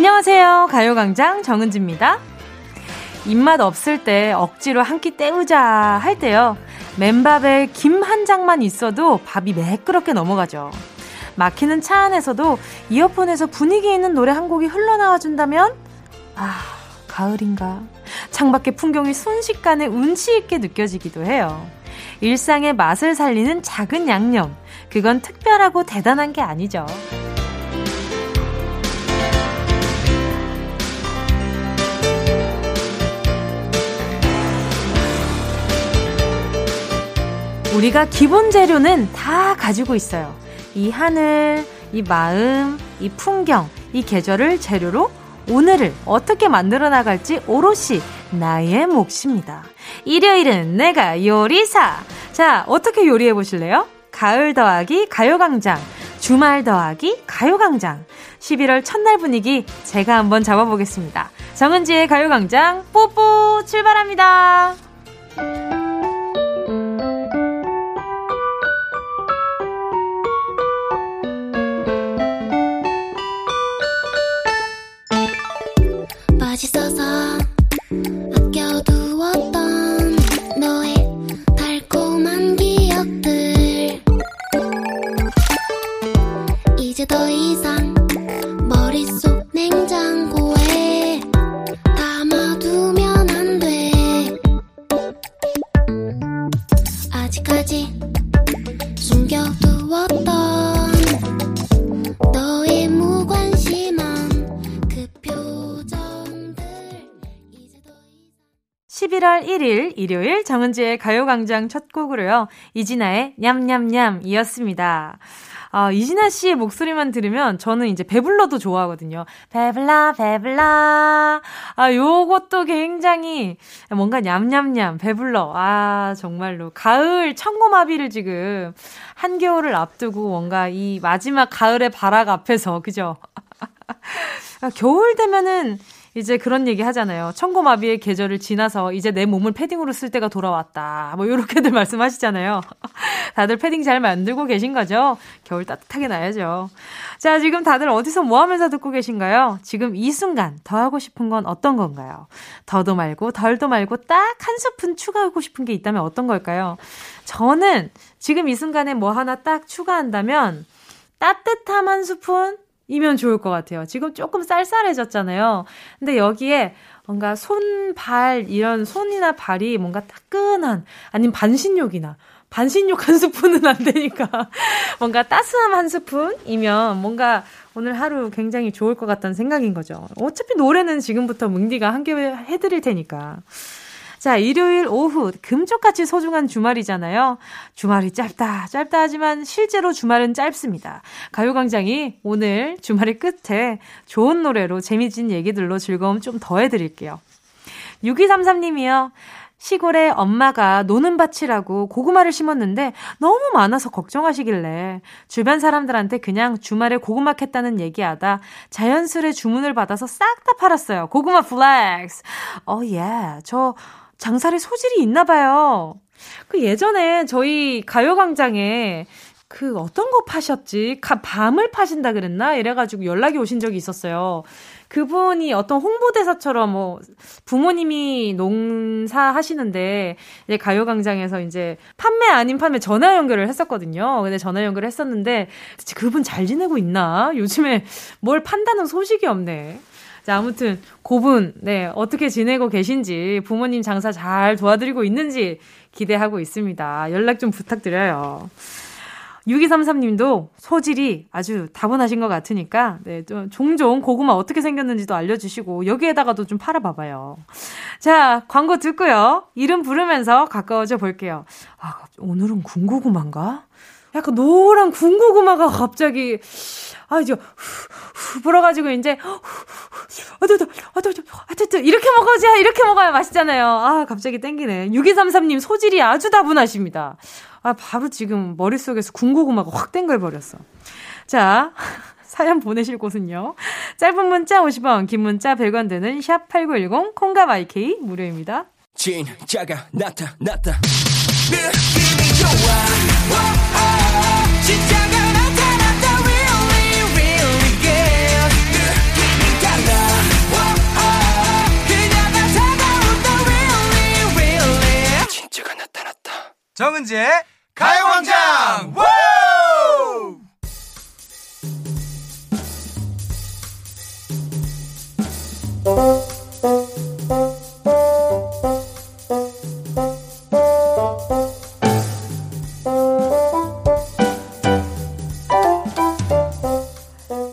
안녕하세요. 가요광장 정은지입니다. 입맛 없을 때 억지로 한 끼 때우자 할 때요. 맨밥에 김 한 장만 있어도 밥이 매끄럽게 넘어가죠. 막히는 차 안에서도 이어폰에서 분위기 있는 노래 한 곡이 흘러나와준다면 아, 가을인가. 창밖의 풍경이 순식간에 운치 있게 느껴지기도 해요. 일상의 맛을 살리는 작은 양념. 그건 특별하고 대단한 게 아니죠. 우리가 기본 재료는 다 가지고 있어요. 이 하늘, 이 마음, 이 풍경, 이 계절을 재료로 오늘을 어떻게 만들어 나갈지 오롯이 나의 몫입니다. 일요일은 내가 요리사. 자, 어떻게 요리해 보실래요? 가을 더하기 가요광장, 주말 더하기 가요광장. 11월 첫날 분위기 제가 한번 잡아보겠습니다. 정은지의 가요광장 뽀뽀 출발합니다. 맛있어서 아껴두었던 너의 달콤한 기억들 이제 더 이상 머릿속 냉장고에 담아두면 안 돼. 아직까지 숨겨두었던 너의 무관심한 11월 1일 일요일 정은지의 가요광장 첫 곡으로요. 이진아의 냠냠냠 이었습니다. 이진아 씨의 목소리만 들으면 저는 이제 배불러도 좋아하거든요. 배불러 배불러. 아, 요것도 굉장히 뭔가 냠냠냠 배불러. 아, 정말로 가을 천고마비를 지금 한겨울을 앞두고 뭔가 이 마지막 가을의 발악 앞에서 그죠? 겨울 되면은 이제 그런 얘기 하잖아요. 천고마비의 계절을 지나서 이제 내 몸을 패딩으로 쓸 때가 돌아왔다. 뭐 이렇게들 말씀하시잖아요. 다들 패딩 잘 만들고 계신 거죠? 겨울 따뜻하게 나야죠. 자, 지금 다들 어디서 뭐 하면서 듣고 계신가요? 지금 이 순간 더 하고 싶은 건 어떤 건가요? 더도 말고 덜도 말고 딱 한 스푼 추가하고 싶은 게 있다면 어떤 걸까요? 저는 지금 이 순간에 뭐 하나 딱 추가한다면 따뜻함 한 스푼 이면 좋을 것 같아요. 지금 조금 쌀쌀해졌잖아요. 근데 여기에 뭔가 손, 발 이런 손이나 발이 뭔가 따끈한 아니면 반신욕이나 반신욕 한 스푼은 안 되니까 뭔가 따스함 한 스푼이면 뭔가 오늘 하루 굉장히 좋을 것 같다는 생각인 거죠. 어차피 노래는 지금부터 뭉디가 함께 해드릴 테니까. 자, 일요일 오후 금쪽같이 소중한 주말이잖아요. 주말이 짧다 하지만 실제로 주말은 짧습니다. 가요광장이 오늘 주말의 끝에 좋은 노래로 재미진 얘기들로 즐거움 좀 더해드릴게요. 6233님이요. 시골에 엄마가 노는 밭이라고 고구마를 심었는데 너무 많아서 걱정하시길래 주변 사람들한테 그냥 주말에 고구마 캤다는 얘기하다 자연스레 주문을 받아서 싹 다 팔았어요. 고구마 플렉스. 저 장사를 소질이 있나 봐요. 그 예전에 저희 가요광장에 그 어떤 거 파셨지? 밤을 파신다 그랬나? 이래가지고 연락이 오신 적이 있었어요. 그분이 어떤 홍보대사처럼 뭐 부모님이 농사 하시는데 이제 가요광장에서 이제 판매 아닌 판매 전화 연결을 했었거든요. 근데 전화 연결을 했었는데 대체 그분 잘 지내고 있나? 요즘에 뭘 판다는 소식이 없네. 자, 아무튼 고분 어떻게 지내고 계신지 부모님 장사 잘 도와드리고 있는지 기대하고 있습니다. 연락 좀 부탁드려요. 6233님도 소질이 아주 다분하신 것 같으니까 좀 종종 고구마 어떻게 생겼는지도 알려주시고 여기에다가도 좀 팔아봐봐요. 자, 광고 듣고요. 이름 부르면서 가까워져 볼게요. 아, 오늘은 군고구마인가? 약간 노란 군고구마가 갑자기 이제 후 불어가지고 이제 이렇게 먹어야 맛있잖아요. 아, 갑자기 땡기네. 6233님 소질이 아주 다분하십니다. 아, 바로 지금 머릿속에서 군고구마가 확 땡글버렸어. 자, 사연 보내실 곳은요. 짧은 문자 50원, 긴 문자 100원 되는 샵 8910 콩과 YK 무료입니다. 진짜가 나타났다. 느낌이 좋아. 진짜가 나타났다. Really, really good. 느낌이 달라. 정은지의 가요광장.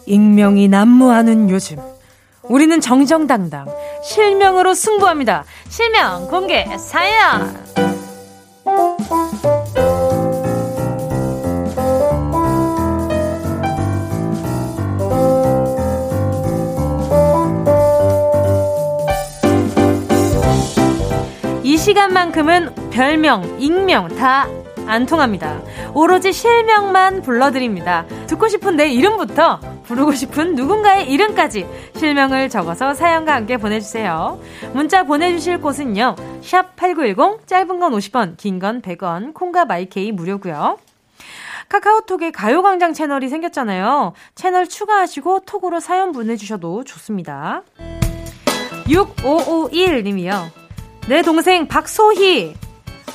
익명이 난무하는 요즘, 우리는 정정당당 실명으로 승부합니다. 실명 공개 사연. 이 시간만큼은 별명, 익명 다 안 통합니다. 오로지 실명만 불러드립니다. 듣고 싶은 내 이름부터 부르고 싶은 누군가의 이름까지 실명을 적어서 사연과 함께 보내주세요. 문자 보내주실 곳은요, 샵8910, 짧은 건 50원, 긴 건 100원, 콩과 마이케이 무료고요. 카카오톡에 가요광장 채널이 생겼잖아요. 채널 추가하시고 톡으로 사연 보내주셔도 좋습니다. 6551님이요. 내 동생 박소희,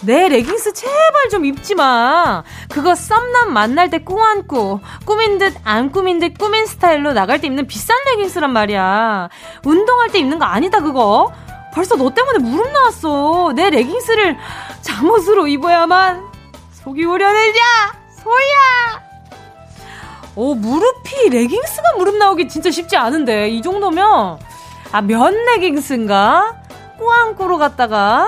내 레깅스 제발 좀 입지마. 그거 썸남 만날 때 꾸안꾸, 꾸민 듯 안 꾸민 듯 꾸민 스타일로 나갈 때 입는 비싼 레깅스란 말이야. 운동할 때 입는 거 아니다 그거. 벌써 너 때문에 무릎 나왔어. 내 레깅스를 잠옷으로 입어야만 속이 우려내자 소희야. 오, 무릎이 레깅스가 무릎 나오기 진짜 쉽지 않은데, 이 정도면 면 레깅스인가? 꾸안꾸로 갔다가,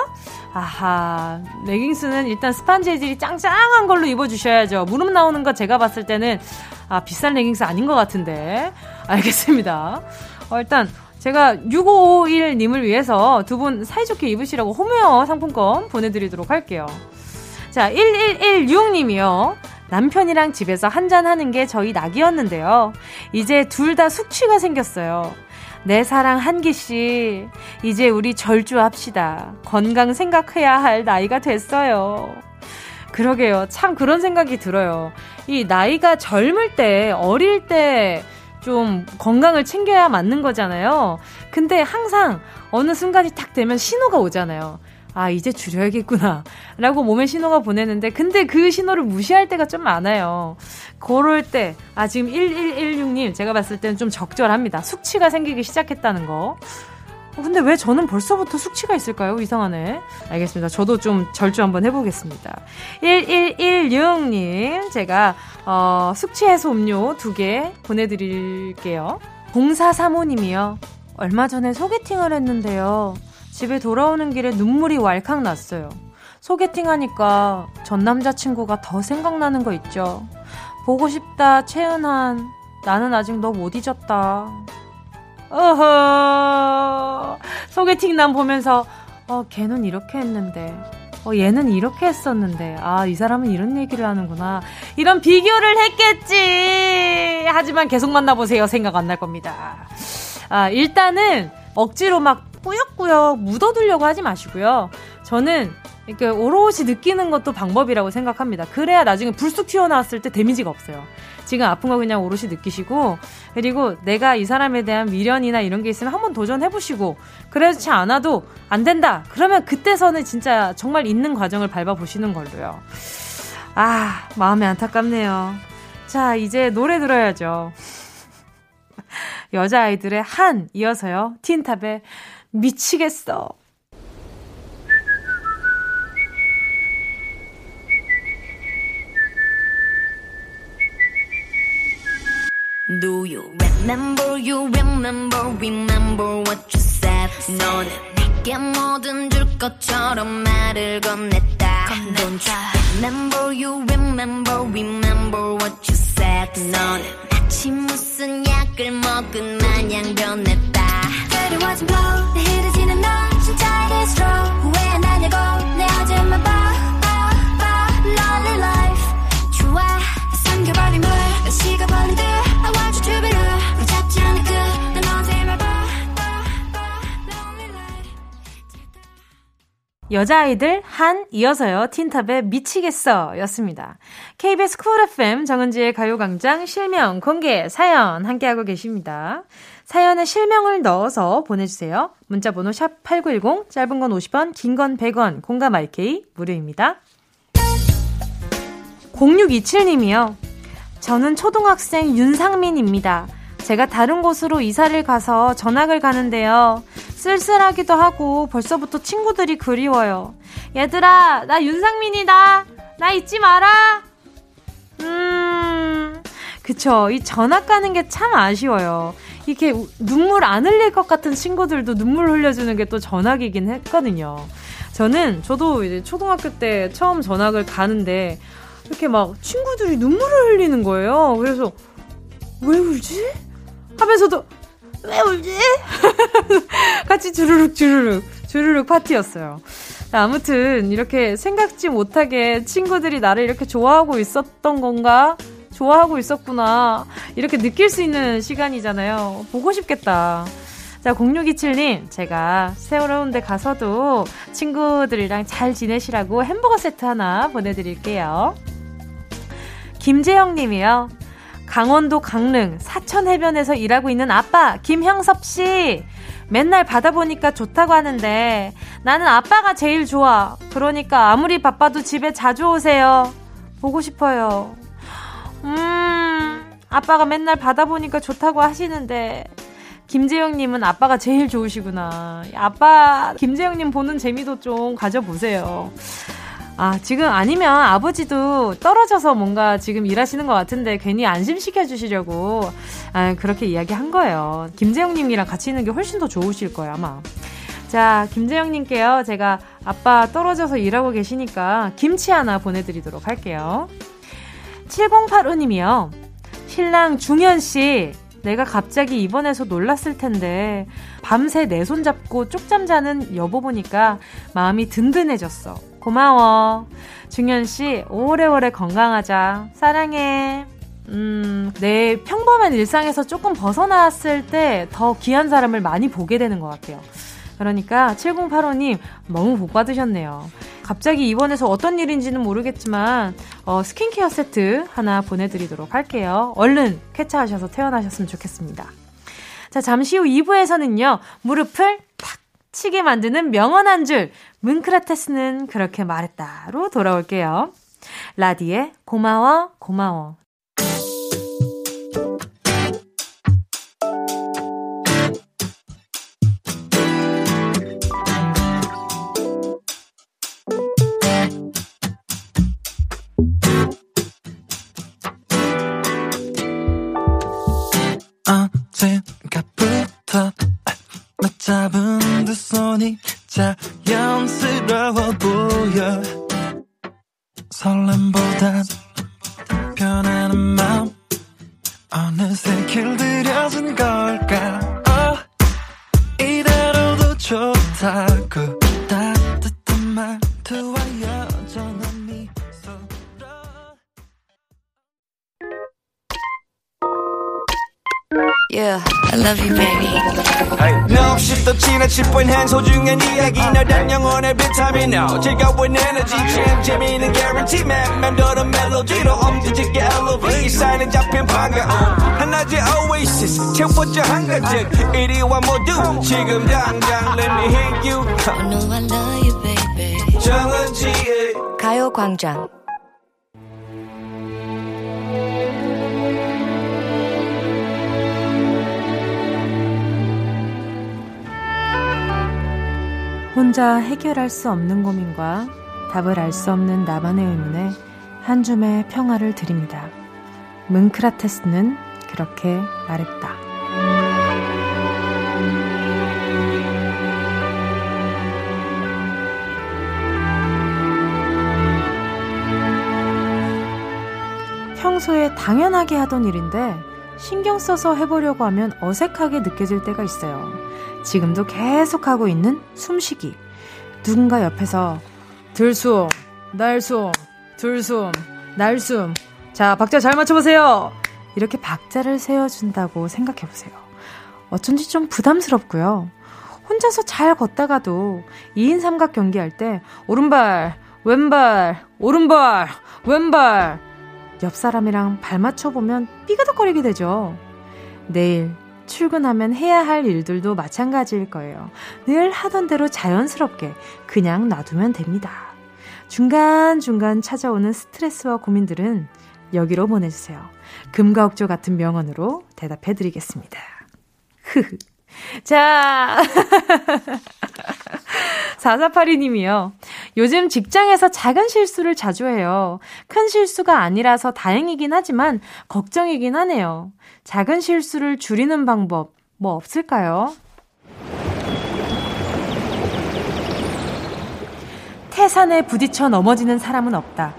아하, 레깅스는 일단 스판 재질이 짱짱한 걸로 입어주셔야죠. 무릎 나오는 거 제가 봤을 때는 비싼 레깅스 아닌 것 같은데. 알겠습니다. 일단 제가 6551님을 위해서 두 분 사이좋게 입으시라고 홈웨어 상품권 보내드리도록 할게요. 자, 1116님이요. 남편이랑 집에서 한잔하는 게 저희 낙이었는데요, 이제 둘 다 숙취가 생겼어요. 내 사랑 한기씨, 이제 우리 절주합시다. 건강 생각해야 할 나이가 됐어요. 그러게요. 참 그런 생각이 들어요. 이 나이가 젊을 때, 어릴 때 좀 건강을 챙겨야 맞는 거잖아요. 근데 항상 어느 순간이 딱 되면 신호가 오잖아요. 아, 이제 줄여야겠구나 라고 몸에 신호가 보내는데, 근데 그 신호를 무시할 때가 좀 많아요. 그럴 때, 지금 1116님 제가 봤을 때는 좀 적절합니다. 숙취가 생기기 시작했다는 거. 근데 왜 저는 벌써부터 숙취가 있을까요? 이상하네. 알겠습니다. 저도 좀 절주 한번 해보겠습니다. 1116님 제가 숙취 해소 음료 2개 보내드릴게요. 0435님이요. 얼마 전에 소개팅을 했는데요, 집에 돌아오는 길에 눈물이 왈칵 났어요. 소개팅하니까 전 남자친구가 더 생각나는 거 있죠. 보고 싶다, 최은한. 나는 아직 너 못 잊었다. 어허. 소개팅 남 보면서, 걔는 이렇게 했는데, 얘는 이렇게 했었는데, 이 사람은 이런 얘기를 하는구나. 이런 비교를 했겠지. 하지만 계속 만나보세요. 생각 안 날 겁니다. 일단은 억지로 막 꾸역꾸역 묻어두려고 하지 마시고요. 저는 이렇게 오롯이 느끼는 것도 방법이라고 생각합니다. 그래야 나중에 불쑥 튀어나왔을 때 데미지가 없어요. 지금 아픈 거 그냥 오롯이 느끼시고, 그리고 내가 이 사람에 대한 미련이나 이런 게 있으면 한번 도전해보시고, 그렇지 않아도 안 된다 그러면 그때서는 진짜 정말 있는 과정을 밟아보시는 걸로요. 마음이 안타깝네요. 자, 이제 노래 들어야죠. 여자아이들의 한, 이어서요, 틴탑의 미치겠어. Do you remember, you remember, remember what you said? 너는 네게 뭐든 줄 것처럼 말을 건넸다. Don't you remember, you remember, remember what you said? 너는 마치 무슨 약을 먹은 마냥 변했다. But it wasn't blow, 내 흐르지는 너 진짜 이랬어. 왜 나냐고 내 어제만 봐 Lonely life 좋아 삼겨버린 물 식어버린 듯 I want you to be real 왜 잡지 않을까 난 어제만 봐 Lonely life. 여자아이들 한, 이어서요, 틴탑의 미치겠어 였습니다. KBS 쿨 FM 정은지의 가요광장 실명 공개 사연 함께하고 계십니다. 사연에 실명을 넣어서 보내주세요. 문자번호 샵 8910, 짧은 건 50원, 긴 건 100원, 공감 IK 무료입니다. 0627님이요. 저는 초등학생 윤상민입니다. 제가 다른 곳으로 이사를 가서 전학을 가는데요. 쓸쓸하기도 하고 벌써부터 친구들이 그리워요. 얘들아, 나 윤상민이다. 나 잊지 마라. 그쵸. 이 전학 가는 게 참 아쉬워요. 이렇게 눈물 안 흘릴 것 같은 친구들도 눈물 흘려주는 게 또 전학이긴 했거든요. 저도 이제 초등학교 때 처음 전학을 가는데 이렇게 막 친구들이 눈물을 흘리는 거예요. 그래서 왜 울지? 하면서도 왜 울지? 같이 주르륵 파티였어요. 아무튼 이렇게 생각지 못하게 친구들이 나를 이렇게 좋아하고 있었던 건가? 좋아하고 있었구나. 이렇게 느낄 수 있는 시간이잖아요. 보고 싶겠다. 자, 0627님, 제가 새로운 데 가서도 친구들이랑 잘 지내시라고 햄버거 세트 하나 보내드릴게요. 김재영 님이요. 강원도 강릉 사천 해변에서 일하고 있는 아빠 김형섭 씨. 맨날 바다 보니까 좋다고 하는데 나는 아빠가 제일 좋아. 그러니까 아무리 바빠도 집에 자주 오세요. 보고 싶어요. 아빠가 맨날 바다 보니까 좋다고 하시는데 김재영님은 아빠가 제일 좋으시구나. 아빠 김재영님 보는 재미도 좀 가져보세요. 아, 지금 아니면 아버지도 떨어져서 뭔가 지금 일하시는 것 같은데 괜히 안심시켜주시려고 그렇게 이야기한 거예요. 김재영님이랑 같이 있는 게 훨씬 더 좋으실 거예요, 아마. 자, 김재영님께요, 제가 아빠 떨어져서 일하고 계시니까 김치 하나 보내드리도록 할게요. 7085님이요. 신랑 중현씨, 내가 갑자기 입원해서 놀랐을 텐데 밤새 내 손잡고 쪽잠 자는 여보 보니까 마음이 든든해졌어. 고마워. 중현씨, 오래오래 건강하자. 사랑해. 내 평범한 일상에서 조금 벗어났을 때 더 귀한 사람을 많이 보게 되는 것 같아요. 그러니까 7085님 너무 복 받으셨네요. 갑자기 입원해서 어떤 일인지는 모르겠지만 스킨케어 세트 하나 보내드리도록 할게요. 얼른 쾌차하셔서 퇴원하셨으면 좋겠습니다. 자, 잠시 후 2부에서는요. 무릎을 탁 치게 만드는 명언 한 줄, 문크라테스는 그렇게 말했다로 돌아올게요. 라디의 고마워 고마워. 잡은 두 손이 자연스러워 보여. 설렘보단 변하는 마음 어느새 길들여진 걸까. 이대로도 좋다고 따뜻한 말투와 여전한 미소로. Yeah, I love you, baby. No, she's the china chip when hands hold you and the eggy. Now, damn, young on every time you know. Check out with energy, champ, Jimmy, and guarantee, man. Man, do the melody, no, did you get elevated? Sign and jump in, panga. Hanaji oasis, check what your hunger did. 81 more doom, chick em down, down, let me hit you. I know I love you, baby. 정은지, 가요광장. 혼자 해결할 수 없는 고민과 답을 알 수 없는 나만의 의문에 한 줌의 평화를 드립니다. 문크라테스는 그렇게 말했다. 평소에 당연하게 하던 일인데 신경 써서 해보려고 하면 어색하게 느껴질 때가 있어요. 지금도 계속 하고 있는 숨쉬기. 누군가 옆에서 들숨, 날숨, 들숨, 날숨. 자, 박자 잘 맞춰보세요. 이렇게 박자를 세워준다고 생각해보세요. 어쩐지 좀 부담스럽고요. 혼자서 잘 걷다가도 2인 삼각 경기할 때 오른발, 왼발, 오른발, 왼발. 옆 사람이랑 발 맞춰보면 삐그덕거리게 되죠. 내일 출근하면 해야 할 일들도 마찬가지일 거예요. 늘 하던 대로 자연스럽게 그냥 놔두면 됩니다. 중간중간 찾아오는 스트레스와 고민들은 여기로 보내주세요. 금가옥조 같은 명언으로 대답해드리겠습니다. 흐흐. 자, 4482님이요. 요즘 직장에서 작은 실수를 자주 해요. 큰 실수가 아니라서 다행이긴 하지만 걱정이긴 하네요. 작은 실수를 줄이는 방법 뭐 없을까요? 태산에 부딪혀 넘어지는 사람은 없다.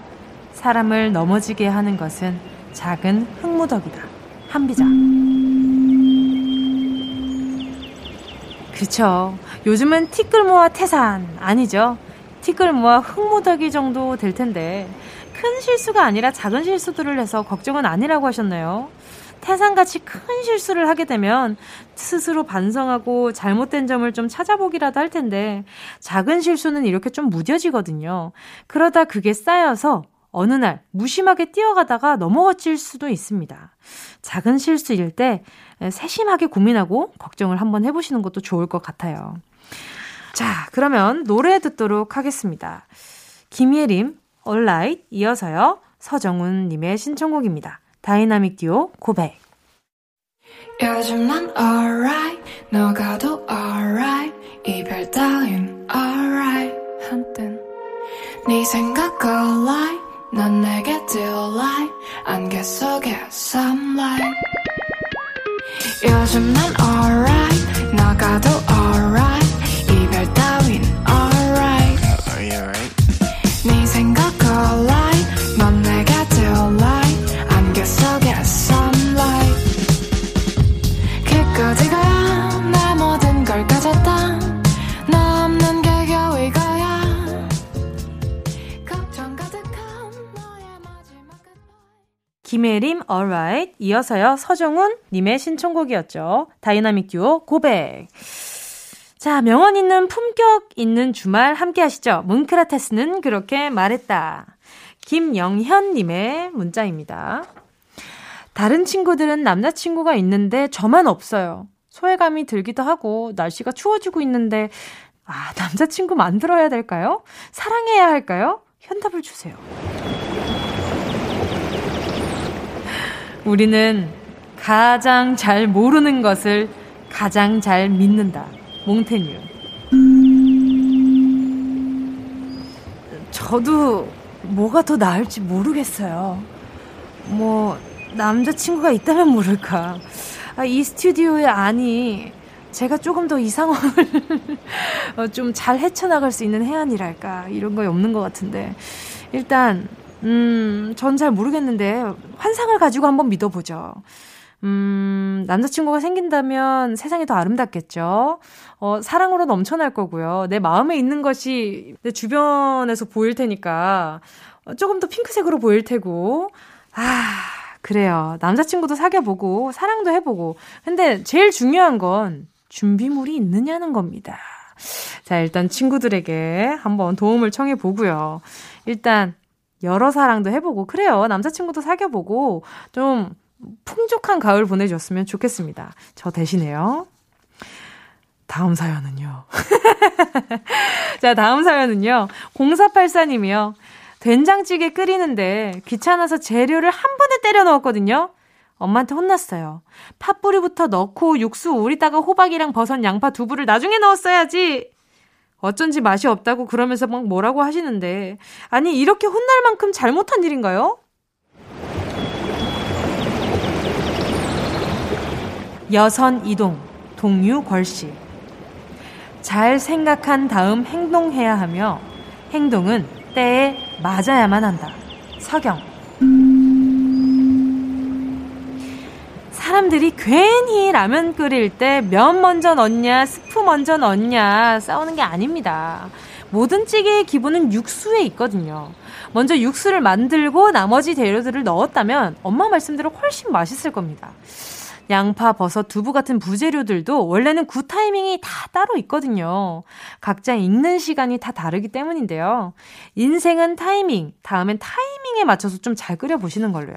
사람을 넘어지게 하는 것은 작은 흙무더기다. 한비자. 그렇죠. 요즘은 티끌모아 태산 아니죠. 티끌모아 흙무더기 정도 될 텐데 큰 실수가 아니라 작은 실수들을 해서 걱정은 아니라고 하셨네요. 태산같이 큰 실수를 하게 되면 스스로 반성하고 잘못된 점을 좀 찾아보기라도 할 텐데 작은 실수는 이렇게 좀 무뎌지거든요. 그러다 그게 쌓여서 어느 날 무심하게 뛰어가다가 넘어질 수도 있습니다. 작은 실수일 때 세심하게 고민하고 걱정을 한번 해보시는 것도 좋을 것 같아요. 자, 그러면 노래 듣도록 하겠습니다. 김예림, Alright, 이어서요. 서정훈님의 신청곡입니다. 다이나믹 듀오 고백. 요즘 난 Alright, 너가 더 Alright, 이별 따윈 Alright, 한땐 네 생각 Alright, 넌 내게 delight, 안개 속에 sunlight. 요즘 난 alright, 너가 더 alright, 이별 따윈 alright. Are you alright? 네 생각 alright, 넌 내게 delight, 안개 속에 sunlight. 그까지가 내 모든 걸 가졌다. 너 없는 게 겨우 이거야. 김혜림, alright. 이어서요, 서정훈님의 신청곡이었죠. 다이나믹 듀오, 고백. 자, 명언 있는 품격 있는 주말 함께 하시죠. 뭉크라테스는 그렇게 말했다. 김영현님의 문자입니다. 다른 친구들은 남자친구가 있는데 저만 없어요. 소외감이 들기도 하고, 날씨가 추워지고 있는데, 아, 남자친구 만들어야 될까요? 사랑해야 할까요? 현답을 주세요. 우리는 가장 잘 모르는 것을 가장 잘 믿는다. 몽테뉴. 저도 뭐가 더 나을지 모르겠어요. 뭐 남자친구가 있다면 모를까. 아, 이 스튜디오의 안이 제가 조금 더 이 상황을 좀 잘 헤쳐나갈 수 있는 해안이랄까. 이런 거 없는 것 같은데 일단 전 잘 모르겠는데 환상을 가지고 한번 믿어보죠. 남자친구가 생긴다면 세상이 더 아름답겠죠. 사랑으로 넘쳐날 거고요. 내 마음에 있는 것이 내 주변에서 보일 테니까 조금 더 핑크색으로 보일 테고. 아, 그래요. 남자친구도 사귀어보고 사랑도 해보고. 근데 제일 중요한 건 준비물이 있느냐는 겁니다. 자, 일단 친구들에게 한번 도움을 청해보고요. 일단 여러 사랑도 해보고, 그래요. 남자친구도 사귀어보고 좀 풍족한 가을 보내줬으면 좋겠습니다. 저 대신에요. 다음 사연은요. 자, 다음 사연은요. 0484님이요. 된장찌개 끓이는데 귀찮아서 재료를 한 번에 때려 넣었거든요. 엄마한테 혼났어요. 팥뿌리부터 넣고 육수 우리다가 호박이랑 버섯, 양파, 두부를 나중에 넣었어야지. 어쩐지 맛이 없다고 그러면서 막 뭐라고 하시는데, 아니 이렇게 혼날 만큼 잘못한 일인가요? 여선이동, 동유걸씨. 잘 생각한 다음 행동해야 하며 행동은 때에 맞아야만 한다. 서경. 사람들이 괜히 라면 끓일 때 면 먼저 넣냐 스프 먼저 넣냐 싸우는 게 아닙니다. 모든 찌개의 기본은 육수에 있거든요. 먼저 육수를 만들고 나머지 재료들을 넣었다면 엄마 말씀대로 훨씬 맛있을 겁니다. 양파, 버섯, 두부 같은 부재료들도 원래는 구 타이밍이 다 따로 있거든요. 각자 익는 시간이 다 다르기 때문인데요. 인생은 타이밍, 다음엔 타이밍에 맞춰서 좀 잘 끓여보시는 걸로요.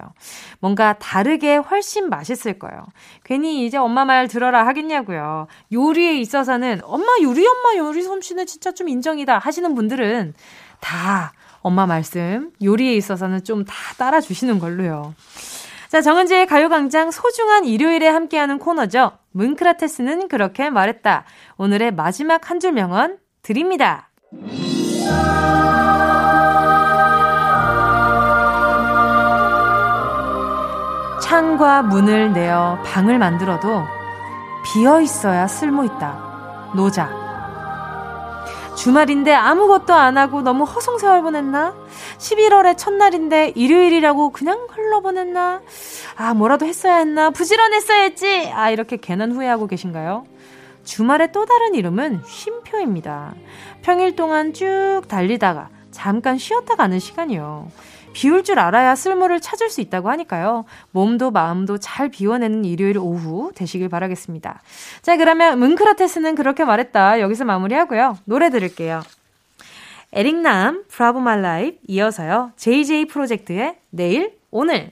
뭔가 다르게 훨씬 맛있을 거예요. 괜히 이제 엄마 말 들어라 하겠냐고요. 요리에 있어서는 엄마 요리 솜씨는 진짜 좀 인정이다 하시는 분들은 다 엄마 말씀 요리에 있어서는 좀 다 따라주시는 걸로요. 자, 정은지의 가요광장 소중한 일요일에 함께하는 코너죠. 문크라테스는 그렇게 말했다. 오늘의 마지막 한 줄 명언 드립니다. 창과 문을 내어 방을 만들어도 비어있어야 쓸모있다. 노자. 주말인데 아무것도 안 하고 너무 허송세월 보냈나? 11월의 첫날인데 일요일이라고 그냥 흘러보냈나? 아, 뭐라도 했어야 했나? 부지런했어야지! 아, 이렇게 괜한 후회하고 계신가요? 주말의 또 다른 이름은 쉼표입니다. 평일 동안 쭉 달리다가 잠깐 쉬었다 가는 시간이요. 비울 줄 알아야 쓸모를 찾을 수 있다고 하니까요. 몸도 마음도 잘 비워내는 일요일 오후 되시길 바라겠습니다. 자, 그러면 문크라테스는 그렇게 말했다. 여기서 마무리하고요. 노래 들을게요. 에릭남, 브라보 마이 라이프 이어서요. JJ 프로젝트의 내일, 오늘.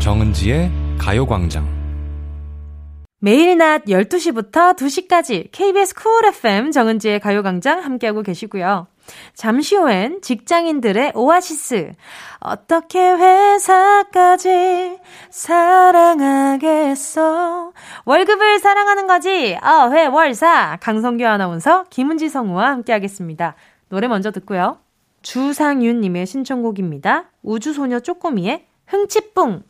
정은지의 가요광장. 매일 낮 12시부터 2시까지 KBS 쿨 FM 정은지의 가요광장 함께하고 계시고요. 잠시 후엔 직장인들의 오아시스. 어떻게 회사까지 사랑하겠어. 월급을 사랑하는 거지. 회월사. 강성규 아나운서, 김은지 성우와 함께하겠습니다. 노래 먼저 듣고요. 주상윤님의 신청곡입니다. 우주소녀 쪼꼬미의 흥칫뿡.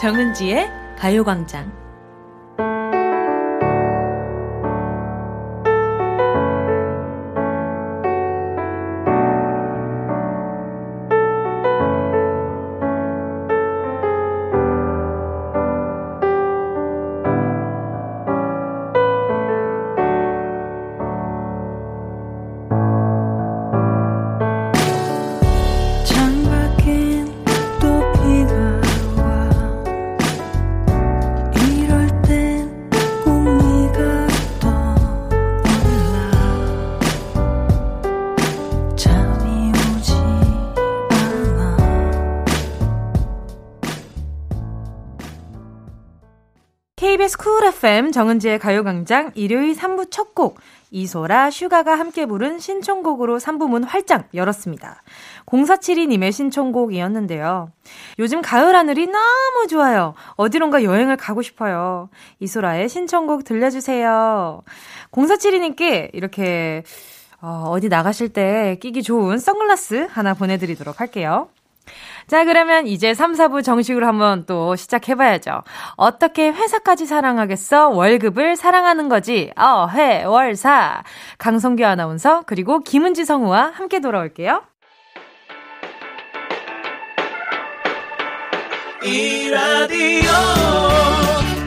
정은지의 가요광장. KBS 쿨 FM 정은지의 가요광장 일요일 3부 첫 곡 이소라 슈가가 함께 부른 신청곡으로 3부 문 활짝 열었습니다. 0472님의 신청곡이었는데요. 요즘 가을 하늘이 너무 좋아요. 어디론가 여행을 가고 싶어요. 이소라의 신청곡 들려주세요. 0472님께 이렇게 어디 나가실 때 끼기 좋은 선글라스 하나 보내드리도록 할게요. 자, 그러면 이제 3, 4부 정식으로 한번 또 시작해봐야죠. 어떻게 회사까지 사랑하겠어? 월급을 사랑하는 거지. 회월사. 강성규 아나운서 그리고 김은지 성우와 함께 돌아올게요. 이 라디오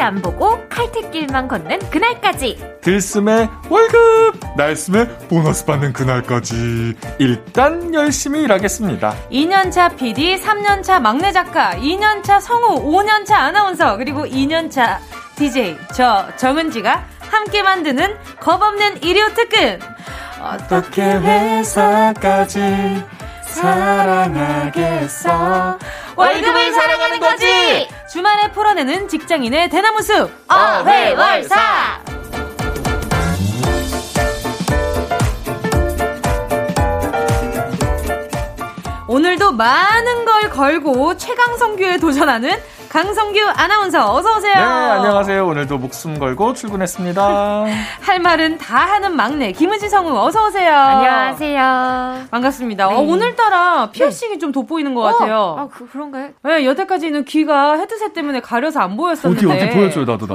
안 보고 칼퇴길만 걷는 그날까지 들숨에 월급 날숨에 보너스 받는 그날까지 일단 열심히 일하겠습니다. 2년차 PD, 3년차 막내 작가, 2년차 성우, 5년차 아나운서 그리고 2년차 DJ 저 정은지가 함께 만드는 겁없는 일요특근 어떻게 회사까지 사랑하겠어 월급을 사랑하는 거지! 주말에 풀어내는 직장인의 대나무숲 어회월사! 오늘도 많은 걸 걸고 최강성규에 도전하는 강성규 아나운서 어서오세요. 네, 안녕하세요. 오늘도 목숨 걸고 출근했습니다. 할 말은 다 하는 막내 김은지 성우 어서오세요. 안녕하세요. 반갑습니다. 네. 오늘따라 피어싱이 좀 돋보이는 것 같아요. 그런가요? 네, 여태까지는 귀가 헤드셋 때문에 가려서 안 보였었는데 어디 보여줘요. 나도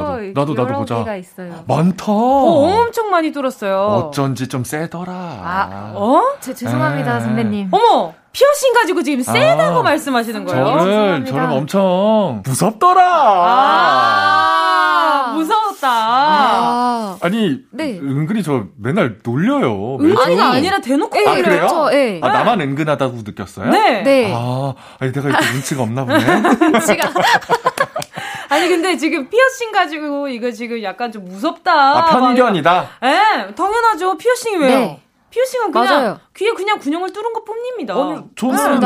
여러 보자. 여러 개가 있어요. 많다. 엄청 많이 뚫었어요. 어쩐지 좀 세더라. 죄송합니다. 선배님. 어머! 피어싱 가지고 지금 세다고 말씀하시는 거예요? 저는 엄청 무섭더라. 무서웠다. 아니 네. 은근히 저 맨날 놀려요. 은근히가 아니라 대놓고 놀려요. 그래요? 네. 나만 은근하다고 느꼈어요? 네. 아니 내가 이렇게 눈치가 없나 보네. 눈치가. 아니 근데 지금 피어싱 가지고 이거 지금 약간 좀 무섭다. 편견이다. 네, 당연하죠. 피어싱이 왜요? 네. 피어싱은 그냥 맞아요. 귀에 그냥 군형을 뚫은 것뿐입니다. 저는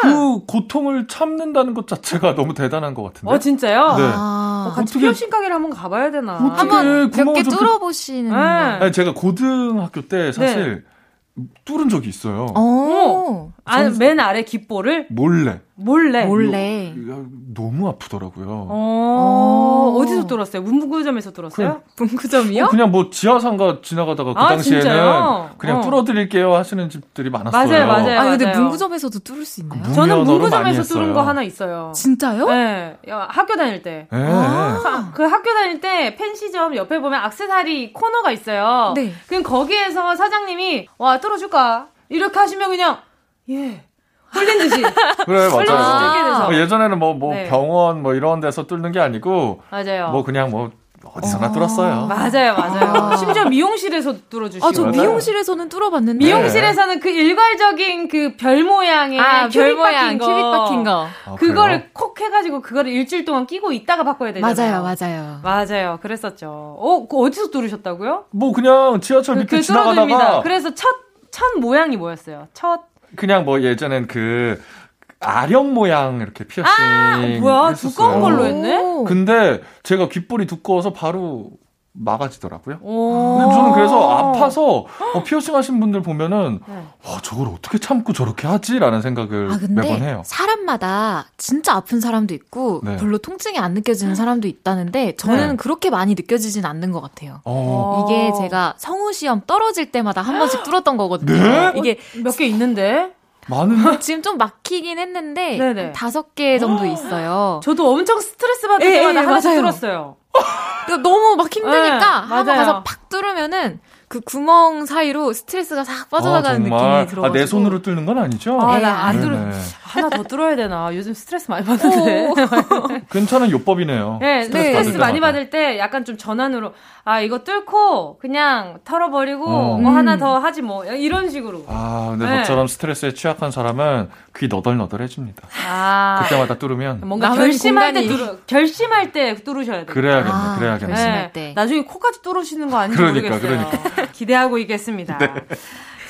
그 고통을 참는다는 것 자체가 너무 대단한 것 같은데. 진짜요? 네. 같이 어떻게, 피어싱 가게를 한번 가봐야 되나. 한번 몇 개 뚫어보시는 거예요? 제가 고등학교 때 사실 뚫은 적이 있어요. 맨 아래 귓볼을? 몰래. 너무 아프더라고요. 어디서 뚫었어요? 문구점에서 뚫었어요? 문구점이요? 그냥 뭐 지하상가 지나가다가 그 당시에는 진짜요? 그냥 뚫어드릴게요 하시는 집들이 많았어요. 맞아요. 근데 문구점에서도 뚫을 수 있나요? 저는 문구점에서 뚫은 거 하나 있어요. 진짜요? 네. 학교 다닐 때. 그 학교 다닐 때 펜시점 옆에 보면 액세서리 코너가 있어요. 네. 그럼 거기에서 사장님이 와 뚫어줄까? 이렇게 하시면 그냥 뚫린 듯이. 그래, 맞아요. 예전에는 병원 이런 데서 뚫는 게 아니고. 맞아요. 그냥 어디서나 뚫었어요. 맞아요. 심지어 미용실에서 뚫어주시고. 저 미용실에서는 뚫어봤는데. 미용실에서는 그 일괄적인 그 별 모양의 큐빅 박힌 거. 그거를 콕 해가지고 그거를 일주일 동안 끼고 있다가 바꿔야 되잖아요. 맞아요. 그랬었죠. 어디서 뚫으셨다고요? 그냥 지하철 밑에 지나가다가. 그래서 첫 모양이 뭐였어요? 그냥 예전엔 그 아령 모양 이렇게 피어싱 뭐야 했었어요. 두꺼운 걸로 했네? 근데 제가 귓볼이 두꺼워서 바로 막아지더라고요. 근데 저는 그래서 아파서 피어싱 하신 분들 보면은 와 저걸 어떻게 참고 저렇게 하지라는 생각을 매번 해요. 사람마다 진짜 아픈 사람도 있고 별로 통증이 안 느껴지는 사람도 있다는데 저는 그렇게 많이 느껴지진 않는 것 같아요. 이게 제가 성우 시험 떨어질 때마다 한 번씩 뚫었던 거거든요. 네? 이게 몇 개 있는데. 많은데? 지금 좀 막히긴 했는데 5개 정도 있어요. 저도 엄청 스트레스 받을 때마다 하나씩 뚫었어요. 너무 막 힘드니까 한번 가서 팍 뚫으면은 그 구멍 사이로 스트레스가 싹 빠져나가는 느낌이 들어가지고. 아, 내 손으로 뚫는 건 아니죠? 아, 나 안 뚫어. 하나 더 뚫어야 되나. 요즘 스트레스 많이 받는데. 괜찮은 요법이네요. 네, 스트레스 많이 받을 때 약간 좀 전환으로, 아, 이거 뚫고 그냥 털어버리고 뭐 하나 더 하지 뭐. 이런 식으로. 아, 근데 네. 저처럼 스트레스에 취약한 사람은 귀 너덜너덜해집니다. 아. 그때마다 뚫으면. 뭔가 결심할 때 뚫어. 결심할 때 뚫으셔야 돼요. 그래야겠네, 아, 그래야겠네. 결심할 때. 네. 나중에 코까지 뚫으시는 거 아닌지 모르겠어요. 그러니까. 기대하고 있겠습니다. 네.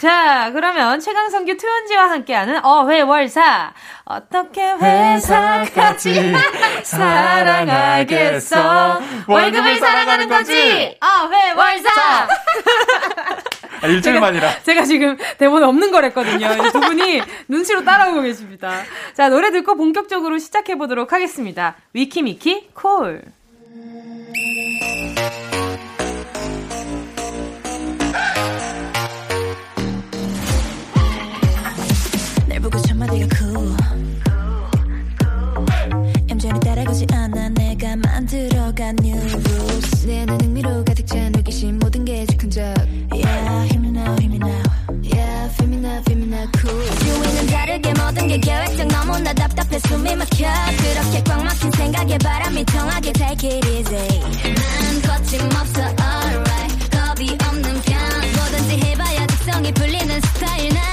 자, 그러면 최강성규 투현지와 함께하는 어회월사. 어떻게 회사까지 사랑하겠어. 월급을 사랑하는 거지. 어회월사. 아, 일주일만이라. 제가 지금 대본 없는 걸 했거든요. 두 분이 눈치로 따라오고 계십니다. 자, 노래 듣고 본격적으로 시작해보도록 하겠습니다. 위키미키 콜. 네가 cool. 얌전히 따라가지 않아 내가 만들어간 new rules 내 안에 흥미로 가득 찬 호기심 모든 게 즉흥적 Yeah, hear me now, hear me now Yeah, feel me now, feel me now, cool 유행은 다르게 모든 게 계획적 너무나 답답해 숨이 막혀 그렇게 꽉 막힌 생각에 바람이 통하게 take it easy 난 거침없어 alright 겁이 없는 편 뭐든지 해봐야 특성이 풀리는 스타일 난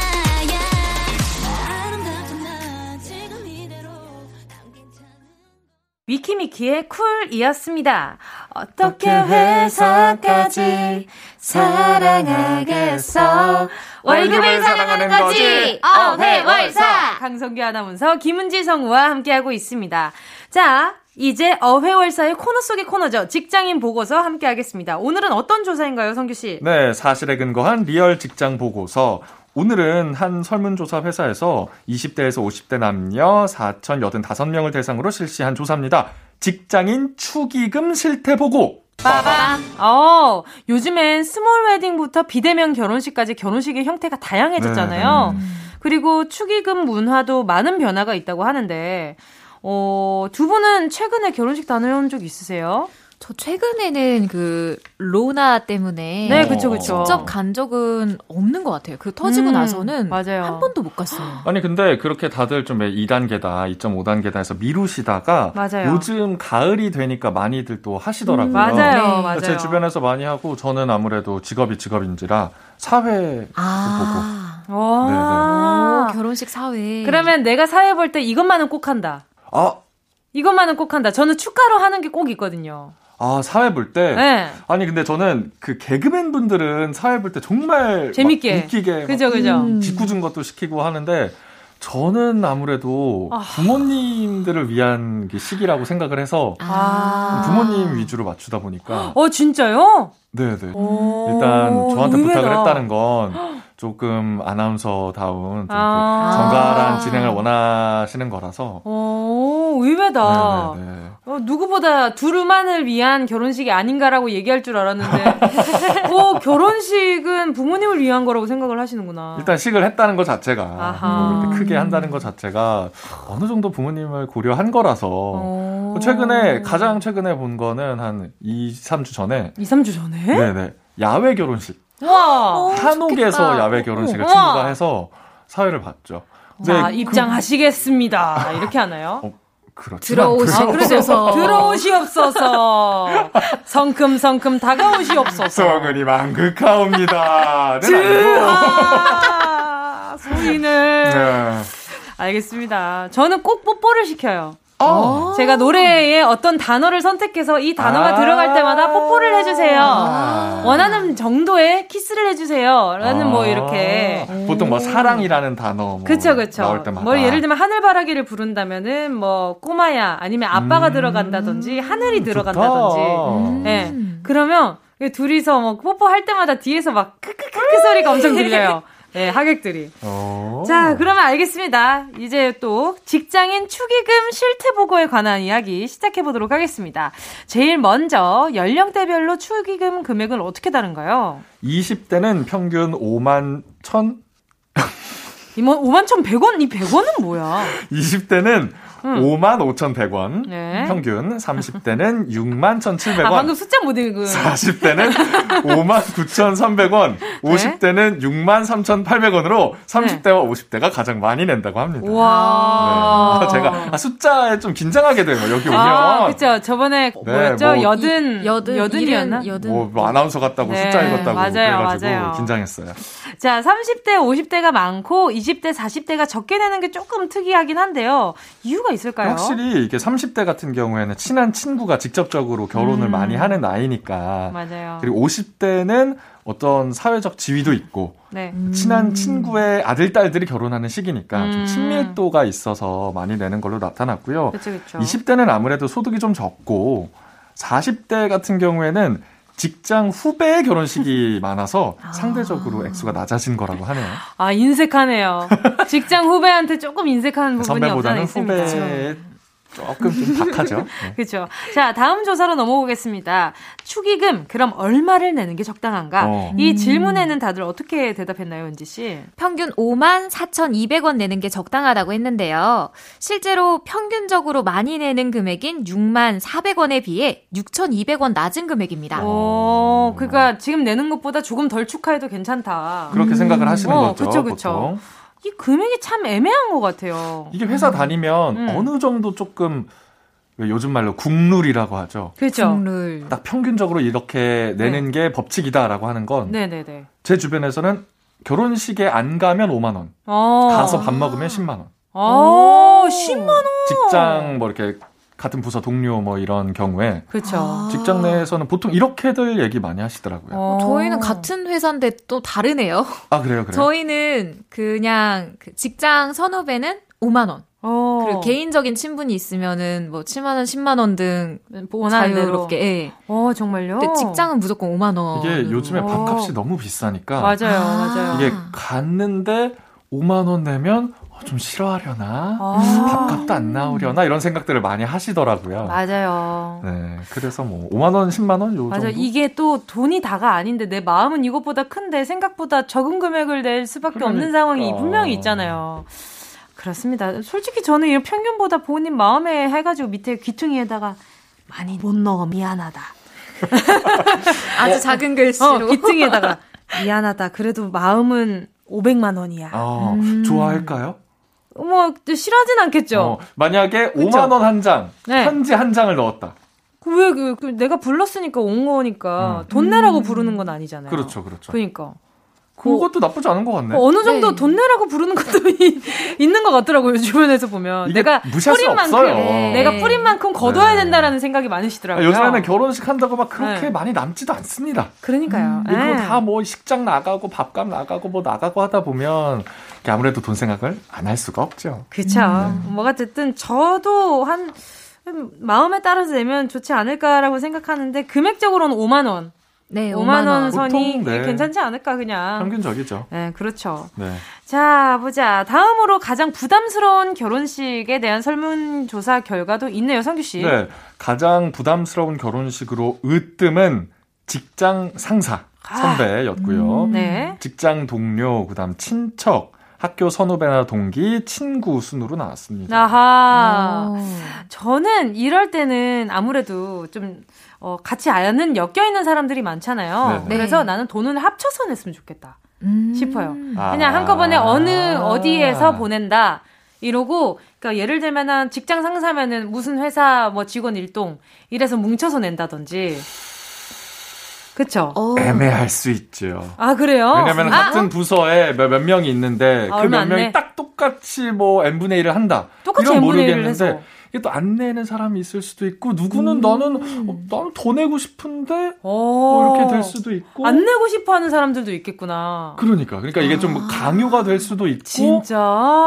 위키미키의 쿨이었습니다. 어떻게 회사까지 사랑하겠어. 월급을 사랑하는 거지. 어회월사. 강성규 아나운서 김은지 성우와 함께하고 있습니다. 자, 이제 어회월사의 코너 속의 코너죠. 직장인 보고서 함께하겠습니다. 오늘은 어떤 조사인가요, 성규 씨? 네, 사실에 근거한 리얼 직장 보고서. 오늘은 한 설문조사 회사에서 20대에서 50대 남녀 4,085명을 대상으로 실시한 조사입니다. 직장인 축의금 실태 보고. 빠밤. 요즘엔 스몰 웨딩부터 비대면 결혼식까지 결혼식의 형태가 다양해졌잖아요. 네. 그리고 축의금 문화도 많은 변화가 있다고 하는데 두 분은 최근에 결혼식 다녀온 적 있으세요? 저 최근에는 그 로나 때문에 네, 그쵸, 그쵸. 직접 간 적은 없는 것 같아요. 그 터지고 나서는 맞아요. 한 번도 못 갔어요. 아니 근데 그렇게 다들 좀 2단계다, 2.5단계다 해서 미루시다가 맞아요. 요즘 가을이 되니까 많이들 또 하시더라고요. 맞아요, 맞아요. 제 주변에서 많이 하고 저는 아무래도 직업이 직업인지라 사회를 보고. 와, 오, 결혼식 사회. 그러면 내가 사회 볼 때 이것만은 꼭 한다. 아, 이것만은 꼭 한다. 저는 축가로 하는 게 꼭 있거든요. 아, 사회 볼 때? 네. 아니, 근데 저는 그 개그맨 분들은 사회 볼 때 정말 재밌게. 웃기게. 그죠, 그죠. 짓궂은 것도 시키고 하는데, 저는 아무래도 부모님들을 위한 시기라고 생각을 해서 부모님 위주로 맞추다 보니까. 진짜요? 네네. 일단 저한테 의외다. 부탁을 했다는 건 조금 아나운서다운 그 정갈한 진행을 원하시는 거라서. 의외다. 네네네. 누구보다 두루만을 위한 결혼식이 아닌가라고 얘기할 줄 알았는데 결혼식은 부모님을 위한 거라고 생각을 하시는구나. 일단 식을 했다는 것 자체가 뭐 크게 한다는 것 자체가 어느 정도 부모님을 고려한 거라서 가장 최근에 본 거는 한 2-3주 전에? 네네. 야외 결혼식. 와, 한옥에서 야외 결혼식을 친구가 해서 사회를 봤죠. 자, 입장하시겠습니다. 이렇게 하나요? 그렇죠. 들어오시옵소서. 들어오시옵소서. 성큼성큼 다가오시옵소서. 성은이 망극하옵니다. 즈하. 소리는. 네. 알겠습니다. 저는 꼭 뽀뽀를 시켜요. 제가 노래에 어떤 단어를 선택해서 이 단어가 들어갈 때마다 뽀뽀를 해주세요. 원하는 정도의 키스를 해주세요. 라는 뭐 이렇게. 보통 뭐 사랑이라는 단어. 뭐 그쵸, 그쵸. 나올 때마다. 뭐 예를 들면 하늘바라기를 부른다면은 뭐 꼬마야 아니면 아빠가 들어간다든지 하늘이 들어간다든지. 네. 그러면 둘이서 뭐 뽀뽀할 때마다 뒤에서 막 크크크크 소리가 엄청 들려요. 네, 하객들이. 자, 그러면 알겠습니다. 이제 또 직장인 축의금 실태 보고에 관한 이야기 시작해보도록 하겠습니다. 제일 먼저 연령대별로 축의금 금액은 어떻게 다른가요? 20대는 평균 5만 1,100원이 100원은 뭐야? 20대는 55,100원. 네. 평균 30대는 61,700원. 아, 방금 숫자 못 읽은. 40대는 59,300원. 50대는 63,800원으로 30대와 50대가 가장 많이 낸다고 합니다. 와. 네. 제가 숫자에 좀 긴장하게 돼요. 여기 오면. 아, 그렇죠. 저번에 네, 뭐였죠? 뭐, 여든이었나? 뭐 아나운서 같다고 네. 숫자 읽었다고 그래가지고 맞아요. 긴장했어요. 자, 30대, 50대가 많고 20대, 40대가 적게 내는 게 조금 특이하긴 한데요. 이유가 있을까요? 확실히 이게 30대 같은 경우에는 친한 친구가 직접적으로 결혼을 많이 하는 나이니까. 맞아요. 그리고 50대는 어떤 사회적 지위도 있고 네. 친한 친구의 아들, 딸들이 결혼하는 시기니까 좀 친밀도가 있어서 많이 내는 걸로 나타났고요. 그쵸, 그쵸. 20대는 아무래도 소득이 좀 적고 40대 같은 경우에는 직장 후배의 결혼식이 많아서 상대적으로 액수가 낮아진 거라고 하네요. 아, 인색하네요. 직장 후배한테 조금 인색한 부분이 없잖아요. 선배보다는 후배에 조금 좀 박하죠. 네. 그렇죠. 자, 다음 조사로 넘어오겠습니다. 축의금, 그럼 얼마를 내는 게 적당한가? 이 질문에는 다들 어떻게 대답했나요, 은지 씨? 평균 54,200원 내는 게 적당하다고 했는데요. 실제로 평균적으로 많이 내는 금액인 64,000원에 비해 6,200원 낮은 금액입니다. 오, 그러니까 지금 내는 것보다 조금 덜 축하해도 괜찮다. 그렇게 생각을 하시는 거죠. 그렇죠, 그렇죠. 이 금액이 참 애매한 것 같아요. 이게 회사 다니면 어느 정도 조금 요즘 말로 국룰이라고 하죠. 그렇죠. 국룰. 딱 평균적으로 이렇게 내는 네. 게 법칙이다라고 하는 건 네네네. 제 주변에서는 결혼식에 안 가면 5만 원, 가서 밥 먹으면 10만 원. 아, 10만 원. 직장 뭐 이렇게 같은 부서 동료 뭐 이런 경우에 그렇죠. 직장 내에서는 보통 이렇게들 얘기 많이 하시더라고요. 저희는 같은 회사인데 또 다르네요. 아, 그래요? 저희는 그냥 직장 선후배는 5만 원. 그리고 개인적인 친분이 있으면은 뭐 7만 원, 10만 원 등 자유롭게. 예. 정말요? 근데 직장은 무조건 5만 원. 이게 요즘에 밥값이 너무 비싸니까. 맞아요, 맞아요. 이게 갔는데 5만 원 내면 좀 싫어하려나? 밥값도 안 나오려나? 이런 생각들을 많이 하시더라고요. 맞아요. 네, 그래서 뭐 5만 원, 10만 원 요 정도? 맞아요. 이게 또 돈이 다가 아닌데 내 마음은 이것보다 큰데 생각보다 적은 금액을 낼 수밖에 그러니까. 없는 상황이 분명히 있잖아요. 그렇습니다. 솔직히 저는 이런 평균보다 본인 마음에 해가지고 밑에 귀퉁이에다가 많이 못 넣어 미안하다. 아주 작은 글씨로. 귀퉁이에다가 미안하다. 그래도 마음은 500만 원이야. 좋아할까요? 뭐 싫어하진 않겠죠. 만약에 그쵸? 5만 원 한 장, 네. 편지 한 장을 넣었다. 왜 내가 불렀으니까 온 거니까 돈 내라고 부르는 건 아니잖아요. 그렇죠, 그렇죠. 그러니까 그것도 나쁘지 않은 것 같네. 어느 정도 네. 돈 내라고 부르는 것도 있는 것 같더라고요. 주변에서 보면 내가 뿌린 만큼 네. 내가 뿌린 만큼 거둬야 네. 된다라는 생각이 많으시더라고요. 요즘에는 결혼식 한다고 막 그렇게 네. 많이 남지도 않습니다. 그러니까요. 그리고 다 뭐 식장 나가고 밥값 나가고 뭐 나가고 하다 보면 아무래도 돈 생각을 안 할 수가 없죠. 그렇죠. 뭐가 됐든 저도 한 마음에 따라서 내면 좋지 않을까라고 생각하는데 금액적으로는 5만 원. 네, 5만 원 선이 보통, 네. 괜찮지 않을까 그냥. 평균적이죠. 네, 그렇죠. 네. 자, 보자. 다음으로 가장 부담스러운 결혼식에 대한 설문조사 결과도 있네요, 성규 씨. 네, 가장 부담스러운 결혼식으로 으뜸은 직장 상사, 선배였고요. 네. 직장 동료, 그다음 친척. 학교 선후배나 동기, 친구 순으로 나왔습니다. 아하. 저는 이럴 때는 아무래도 좀 같이 아는 엮여있는 사람들이 많잖아요. 네. 그래서 나는 돈을 합쳐서 냈으면 좋겠다 싶어요. 그냥 한꺼번에 어디에서 보낸다. 이러고, 그러니까 예를 들면 직장 상사면은 무슨 회사 뭐 직원 일동 이래서 뭉쳐서 낸다든지. 그렇죠. 애매할 수 있죠. 아, 그래요? 왜냐면 같은 부서에 몇 명이 있는데 그 몇 명이 딱 똑같이 뭐 n분의 1을 한다. 똑같이 이런 n분의 1을 해서. 이게 또 안 내는 사람이 있을 수도 있고 누구는 나는 더 내고 싶은데 뭐 이렇게 될 수도 있고. 안 내고 싶어하는 사람들도 있겠구나. 그러니까 이게 좀 강요가 될 수도 있고. 진짜.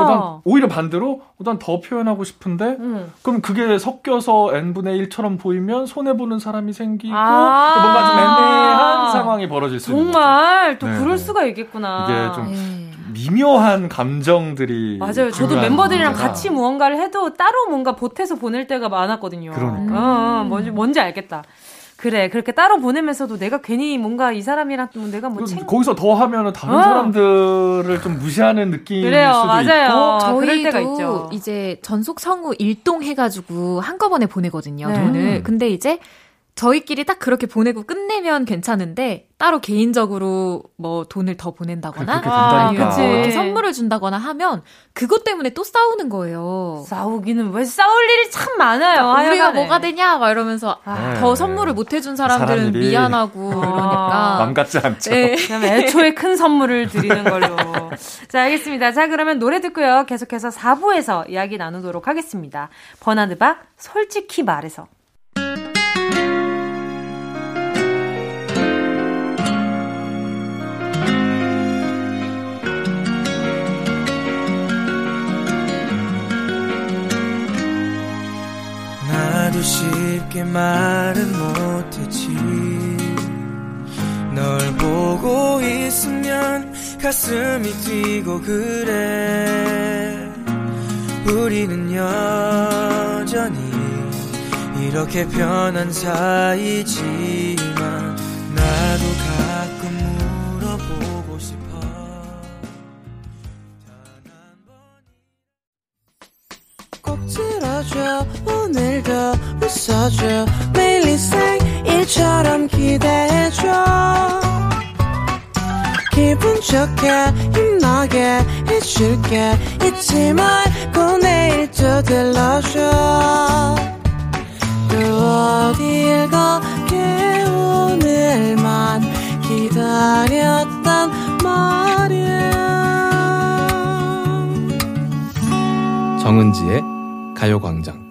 그다음 오히려 반대로 난 더 표현하고 싶은데 그럼 그게 섞여서 n분의 1처럼 보이면 손해보는 사람이 생기고 뭔가 좀 애매한 상황이 벌어질 수 있는 거죠. 정말 또 네. 그럴 수가 있겠구나. 이게 좀 미묘한 감정들이. 맞아요. 저도 멤버들이랑 문제가. 같이 무언가를 해도 따로 뭔가 보태서 보낼 때가 많았거든요. 그러니까. 뭔지 알겠다. 그래, 그렇게 따로 보내면서도 내가 괜히 뭔가 이 사람이랑 또 내가 뭐 거기서 더 하면은 다른 사람들을 좀 무시하는 느낌일 수도 맞아요. 있고. 저희도 때가 있죠. 이제 전속 성우 일동 해가지고 한꺼번에 보내거든요. 네. 돈을. 근데 이제 저희끼리 딱 그렇게 보내고 끝내면 괜찮은데 따로 개인적으로 뭐 돈을 더 보낸다거나 아니면 뭐 이렇게 선물을 준다거나 하면 그것 때문에 또 싸우는 거예요. 싸우기는 왜 싸울 일이 참 많아요. 우리가 뭐가 되냐 막 이러면서 네. 더 선물을 못 해준 사람들은 미안하고 그러니까 맘 같지 않죠. 네. 그러면 애초에 큰 선물을 드리는 걸로. 자, 알겠습니다. 자, 그러면 노래 듣고요. 계속해서 4부에서 이야기 나누도록 하겠습니다. 버나드박 솔직히 말해서. 쉽게 말은 못했지 널 보고 있으면 가슴이 뛰고 그래 우리는 여전히 이렇게 변한 사이지만 나도 가끔 물어보고 싶어 꼭 들어줘 오늘도 웃어줘 매일 일상일처럼 기대해줘 기분 좋게 힘나게 해줄게 잊지 말고 내일 또 들러줘 또 어딜 가게 오늘만 기다렸단 말이야 정은지의 가요광장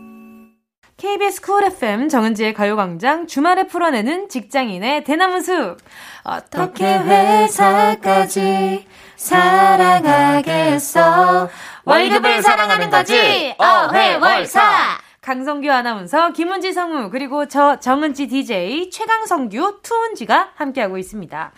KBS 쿨 FM 정은지의 가요광장 주말에 풀어내는 직장인의 대나무숲 어떻게 회사까지 사랑하겠어 월급을 사랑하는 거지 어회월사 강성규 아나운서 김은지 성우 그리고 저 정은지 DJ 최강성규 투은지가 함께하고 있습니다.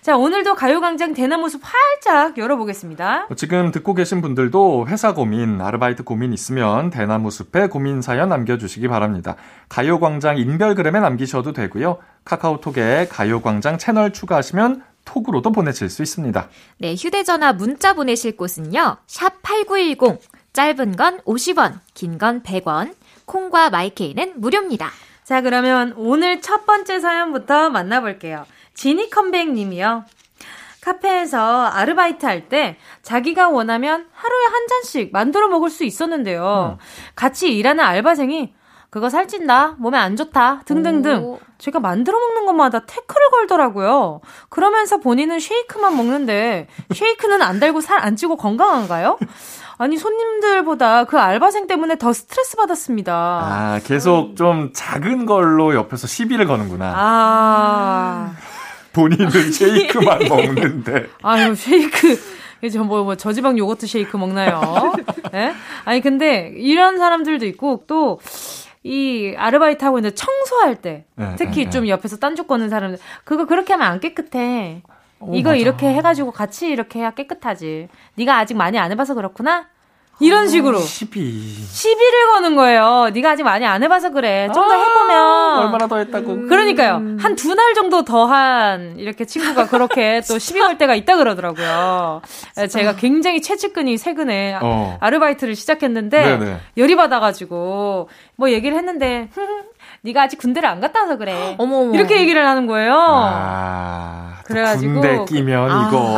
자, 오늘도 가요광장 대나무숲 활짝 열어보겠습니다. 지금 듣고 계신 분들도 회사 고민, 아르바이트 고민 있으면 대나무숲에 고민 사연 남겨주시기 바랍니다. 가요광장 인별그램에 남기셔도 되고요. 카카오톡에 가요광장 채널 추가하시면 톡으로도 보내실 수 있습니다. 네, 휴대전화 문자 보내실 곳은요. 샵8910, 짧은 건 50원, 긴 건 100원, 콩과 마이케이는 무료입니다. 자, 그러면 오늘 첫 번째 사연부터 만나볼게요. 지니컴백 님이요. 카페에서 아르바이트 할 때 자기가 원하면 하루에 한 잔씩 만들어 먹을 수 있었는데요. 같이 일하는 알바생이 그거 살찐다, 몸에 안 좋다 등등등 오. 제가 만들어 먹는 것마다 태클을 걸더라고요. 그러면서 본인은 쉐이크만 먹는데 쉐이크는 안 달고 살 안 찌고 건강한가요? 아니 손님들보다 그 알바생 때문에 더 스트레스 받았습니다. 아 계속 좀 작은 걸로 옆에서 시비를 거는구나. 아 본인은 쉐이크만 먹는데. 아유 쉐이크. 저 뭐 저지방 요거트 쉐이크 먹나요? 네? 아니 근데 이런 사람들도 있고 또 이 아르바이트 하고 있는데 청소할 때 네, 특히 네, 좀 네. 옆에서 딴짓 거는 사람들 그거 그렇게 하면 안 깨끗해. 오, 이거 맞아. 이렇게 해가지고 같이 이렇게 해야 깨끗하지. 네가 아직 많이 안 해봐서 그렇구나. 이런 식으로 시비를 거는 거예요. 네가 아직 많이 안 해봐서 그래. 좀 더 해보면 얼마나 더 했다고. 그러니까요. 한 두 날 정도 더한 이렇게 친구가 그렇게 또 시비 걸 때가 있다 그러더라고요. 제가 굉장히 최측근이 최근에 아르바이트를 시작했는데 네네. 열이 받아가지고 뭐 얘기를 했는데 네가 아직 군대를 안 갔다 와서 그래. 어머머. 이렇게 얘기를 하는 거예요. 아, 그래가지고 군대 끼면 이거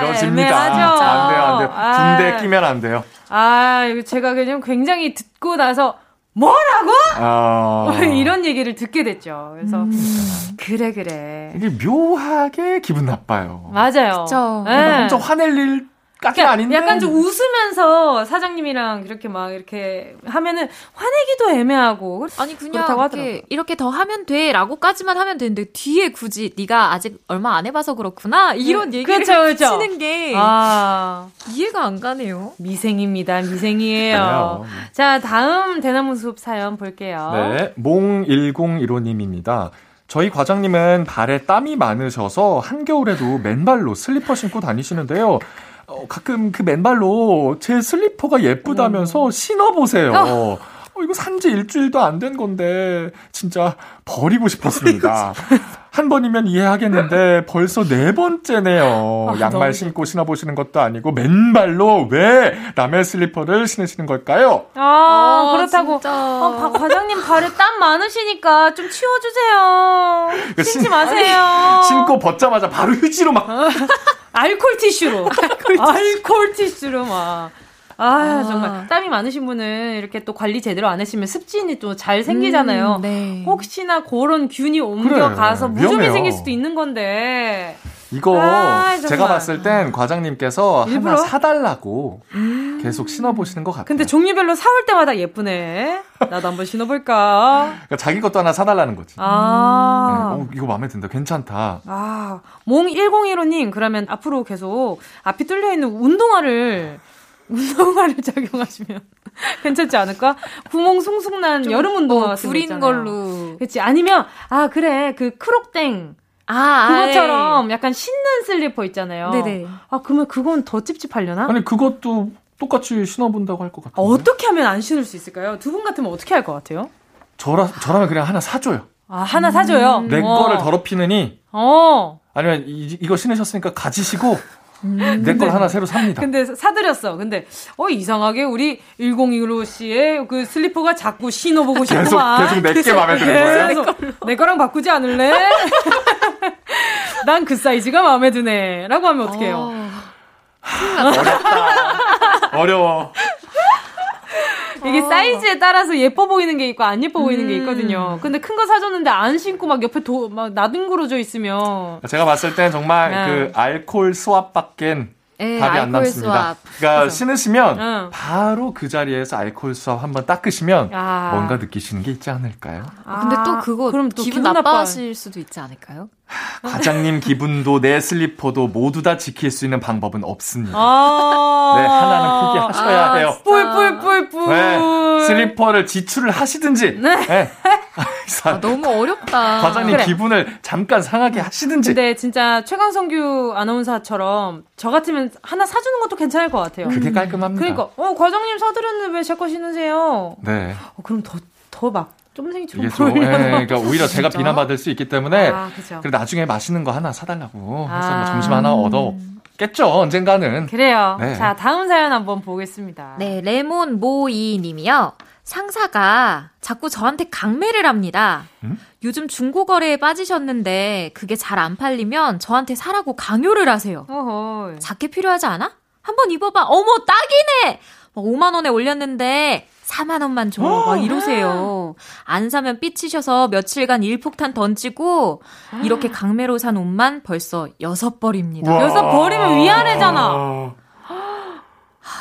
길어집니다. 안 돼요. 군대 끼면 안 돼요. 아, 제가 그냥 굉장히 듣고 나서 뭐라고? 이런 얘기를 듣게 됐죠. 그래서 그래. 이게 묘하게 기분 나빠요. 맞아요. 그쵸. 네. 엄청 화낼 일. 아닌데. 약간 좀 웃으면서 사장님이랑 이렇게 막 이렇게 하면은 화내기도 애매하고 아니 그냥 이렇게 더 하면 돼라고까지만 하면 되는데 뒤에 굳이 네가 아직 얼마 안 해봐서 그렇구나 이런 얘기를 그쵸. 치는 게 이해가 안 가네요. 미생이에요. 자 다음 대나무숲 사연 볼게요. 네, 몽1015님입니다. 저희 과장님은 발에 땀이 많으셔서 한겨울에도 맨발로 슬리퍼 신고 다니시는데요. 가끔 그 맨발로 제 슬리퍼가 예쁘다면서 신어보세요. 이거 산지 일주일도 안 된 건데 진짜 버리고 싶었습니다. 한 번이면 이해하겠는데 벌써 네 번째네요. 아, 양말 신고 신어보시는 것도 아니고 맨발로 왜 남의 슬리퍼를 신으시는 걸까요? 아, 그렇다고. 과장님 발에 땀 많으시니까 좀 치워주세요. 신지 마세요. 신고 벗자마자 바로 휴지로 막. 알콜 티슈로. 알콜 티슈로 막. 아, 정말 땀이 많으신 분은 이렇게 또 관리 제대로 안 하시면 습진이 또 잘 생기잖아요. 네. 혹시나 그런 균이 옮겨가서 그래, 무좀이 생길 수도 있는 건데 이거 제가 봤을 땐 과장님께서 일부러? 하나 사달라고 계속 신어보시는 것 같아요. 근데 종류별로 사올 때마다 예쁘네. 나도 한번 신어볼까. 그러니까 자기 것도 하나 사달라는 거지. 아. 네, 이거 마음에 든다. 괜찮다. 아, 몽1015님 그러면 앞으로 계속 앞이 뚫려있는 운동화를 착용하시면 괜찮지 않을까? 구멍 숭숭 난 여름 운동화 같은 거 있잖아요. 걸로. 그렇지. 아니면 아 그래 그 크록땡. 아, 그것처럼 약간 신는 슬리퍼 있잖아요. 네네. 아 그러면 그건 더 찝찝하려나? 아니 그것도 똑같이 신어본다고 할 것 같아요. 어떻게 하면 안 신을 수 있을까요? 두 분 같으면 어떻게 할 것 같아요? 저라면 그냥 하나 사줘요. 아 하나 사줘요. 내 거를 더럽히느니. 아니면 이거 신으셨으니까 가지시고. 내 걸 하나 새로 삽니다. 근데 사드렸어. 근데 이상하게 우리 1021호 씨의 그 슬리퍼가 자꾸 신어보고 싶구만. 계속 내게 마음에 드는 거예요. 내 거랑 바꾸지 않을래? 난 그 사이즈가 마음에 드네. 라고 하면 어떡해요? 어렵다. 어려워. 이게 사이즈에 따라서 예뻐 보이는 게 있고 안 예뻐 보이는 게 있거든요. 근데 큰 거 사줬는데 안 신고 막 옆에 막 나뒹구러져 있으면 제가 봤을 땐 정말 그 알콜 스왑밖엔 답이 안 남습니다. 그러니까 그래서. 신으시면 바로 그 자리에서 알콜 스왑 한번 닦으시면 뭔가 느끼시는 게 있지 않을까요? 근데 또 그거 그럼 또 기분 나빠하실 수도 있지 않을까요? 과장님 기분도 내 슬리퍼도 모두 다 지킬 수 있는 방법은 없습니다. 네, 하나는 크게 하셔야 돼요. 뿔뿔뿔뿔. 네, 슬리퍼를 지출을 하시든지. 네. 네. 아, 너무 어렵다. 과장님 그래. 기분을 잠깐 상하게 하시든지. 근데 진짜 최강성규 아나운서처럼 저 같으면 하나 사주는 것도 괜찮을 것 같아요. 그게 깔끔합니다. 그러니까 과장님 사드렸는데 왜 제 거 신으세요? 네. 그럼 더 막. 좀생이처럼 보이려나. 그러니까 오히려 제가 비난받을 수 있기 때문에 그래도 나중에 맛있는 거 하나 사달라고 해서 뭐 점심 하나 얻었겠죠. 언젠가는. 그래요. 네. 자, 다음 사연 한번 보겠습니다. 네, 레몬 모이 님이요. 상사가 자꾸 저한테 강매를 합니다. 요즘 중고거래에 빠지셨는데 그게 잘 안 팔리면 저한테 사라고 강요를 하세요. 어허. 자켓 필요하지 않아? 한번 입어봐. 어머, 딱이네. 5만 원에 올렸는데 4만 원만 줘. 막 이러세요. 안 사면 삐치셔서 며칠간 일폭탄 던지고 이렇게 강매로 산 옷만 벌써 6벌입니다. 6벌이면 위아래잖아.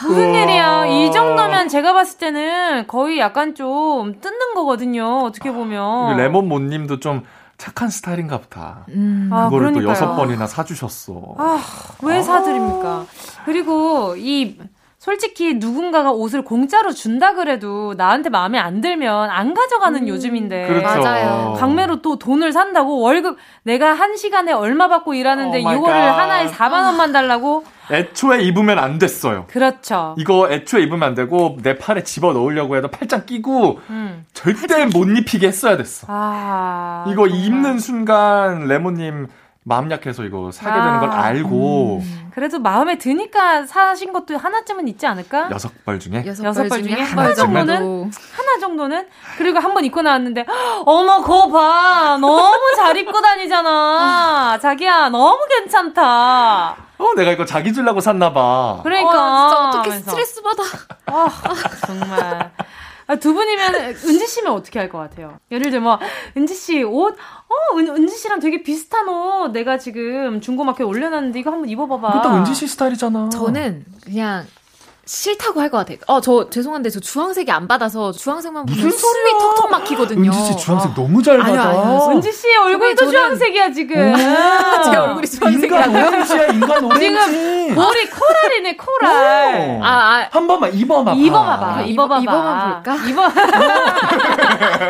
무슨 일이야. 이 정도면 제가 봤을 때는 거의 약간 좀 뜯는 거거든요. 어떻게 보면. 레몬몬 님도 좀 착한 스타일인가 보다. 그거를 또 6번이나 사주셨어. 왜 사드립니까? 그리고 솔직히 누군가가 옷을 공짜로 준다 그래도 나한테 마음에 안 들면 안 가져가는 요즘인데. 그렇죠. 맞아요. 강매로 또 돈을 산다고 월급 내가 한 시간에 얼마 받고 일하는데 이거를 하나에 4만 원만 달라고. 애초에 입으면 안 됐어요. 그렇죠. 이거 애초에 입으면 안 되고 내 팔에 집어넣으려고 해도 팔짱 끼고 절대 못 입히게 했어야 됐어. 이거 입는 순간 레몬님 마음 약해서 이거 사게 되는 걸 알고. 그래도 마음에 드니까 사신 것도 하나쯤은 있지 않을까? 6벌 중에? 6벌 중에 하나 정도는? 그리고 한번 입고 나왔는데, 어머, 그거 봐. 너무 잘 입고 다니잖아. 자기야, 너무 괜찮다. 내가 이거 자기 주려고 샀나봐. 그러니까. 진짜 어떻게 스트레스 받아. 정말. 두 분이면 은지 씨면 어떻게 할 것 같아요? 예를 들면 은지 씨 옷, 은지 씨랑 되게 비슷한 옷 내가 지금 중고마켓에 올려놨는데 이거 한번 입어봐봐. 그거 딱 은지 씨 스타일이잖아. 저는 그냥 싫다고 할 것 같아요. 저 죄송한데 저 주황색이 안 받아서 주황색만 보면 숨이 턱턱 막히거든요. 은지 씨 주황색 너무 잘 받아. 아니요. 은지 씨의 얼굴도 주황색이야 지금. 제 얼굴이 주황색이야. 인간 오렌지야 인간 오렌지. 지금 머리 코랄이네 코랄. 한 번만 입어봐봐. 입어만 볼까?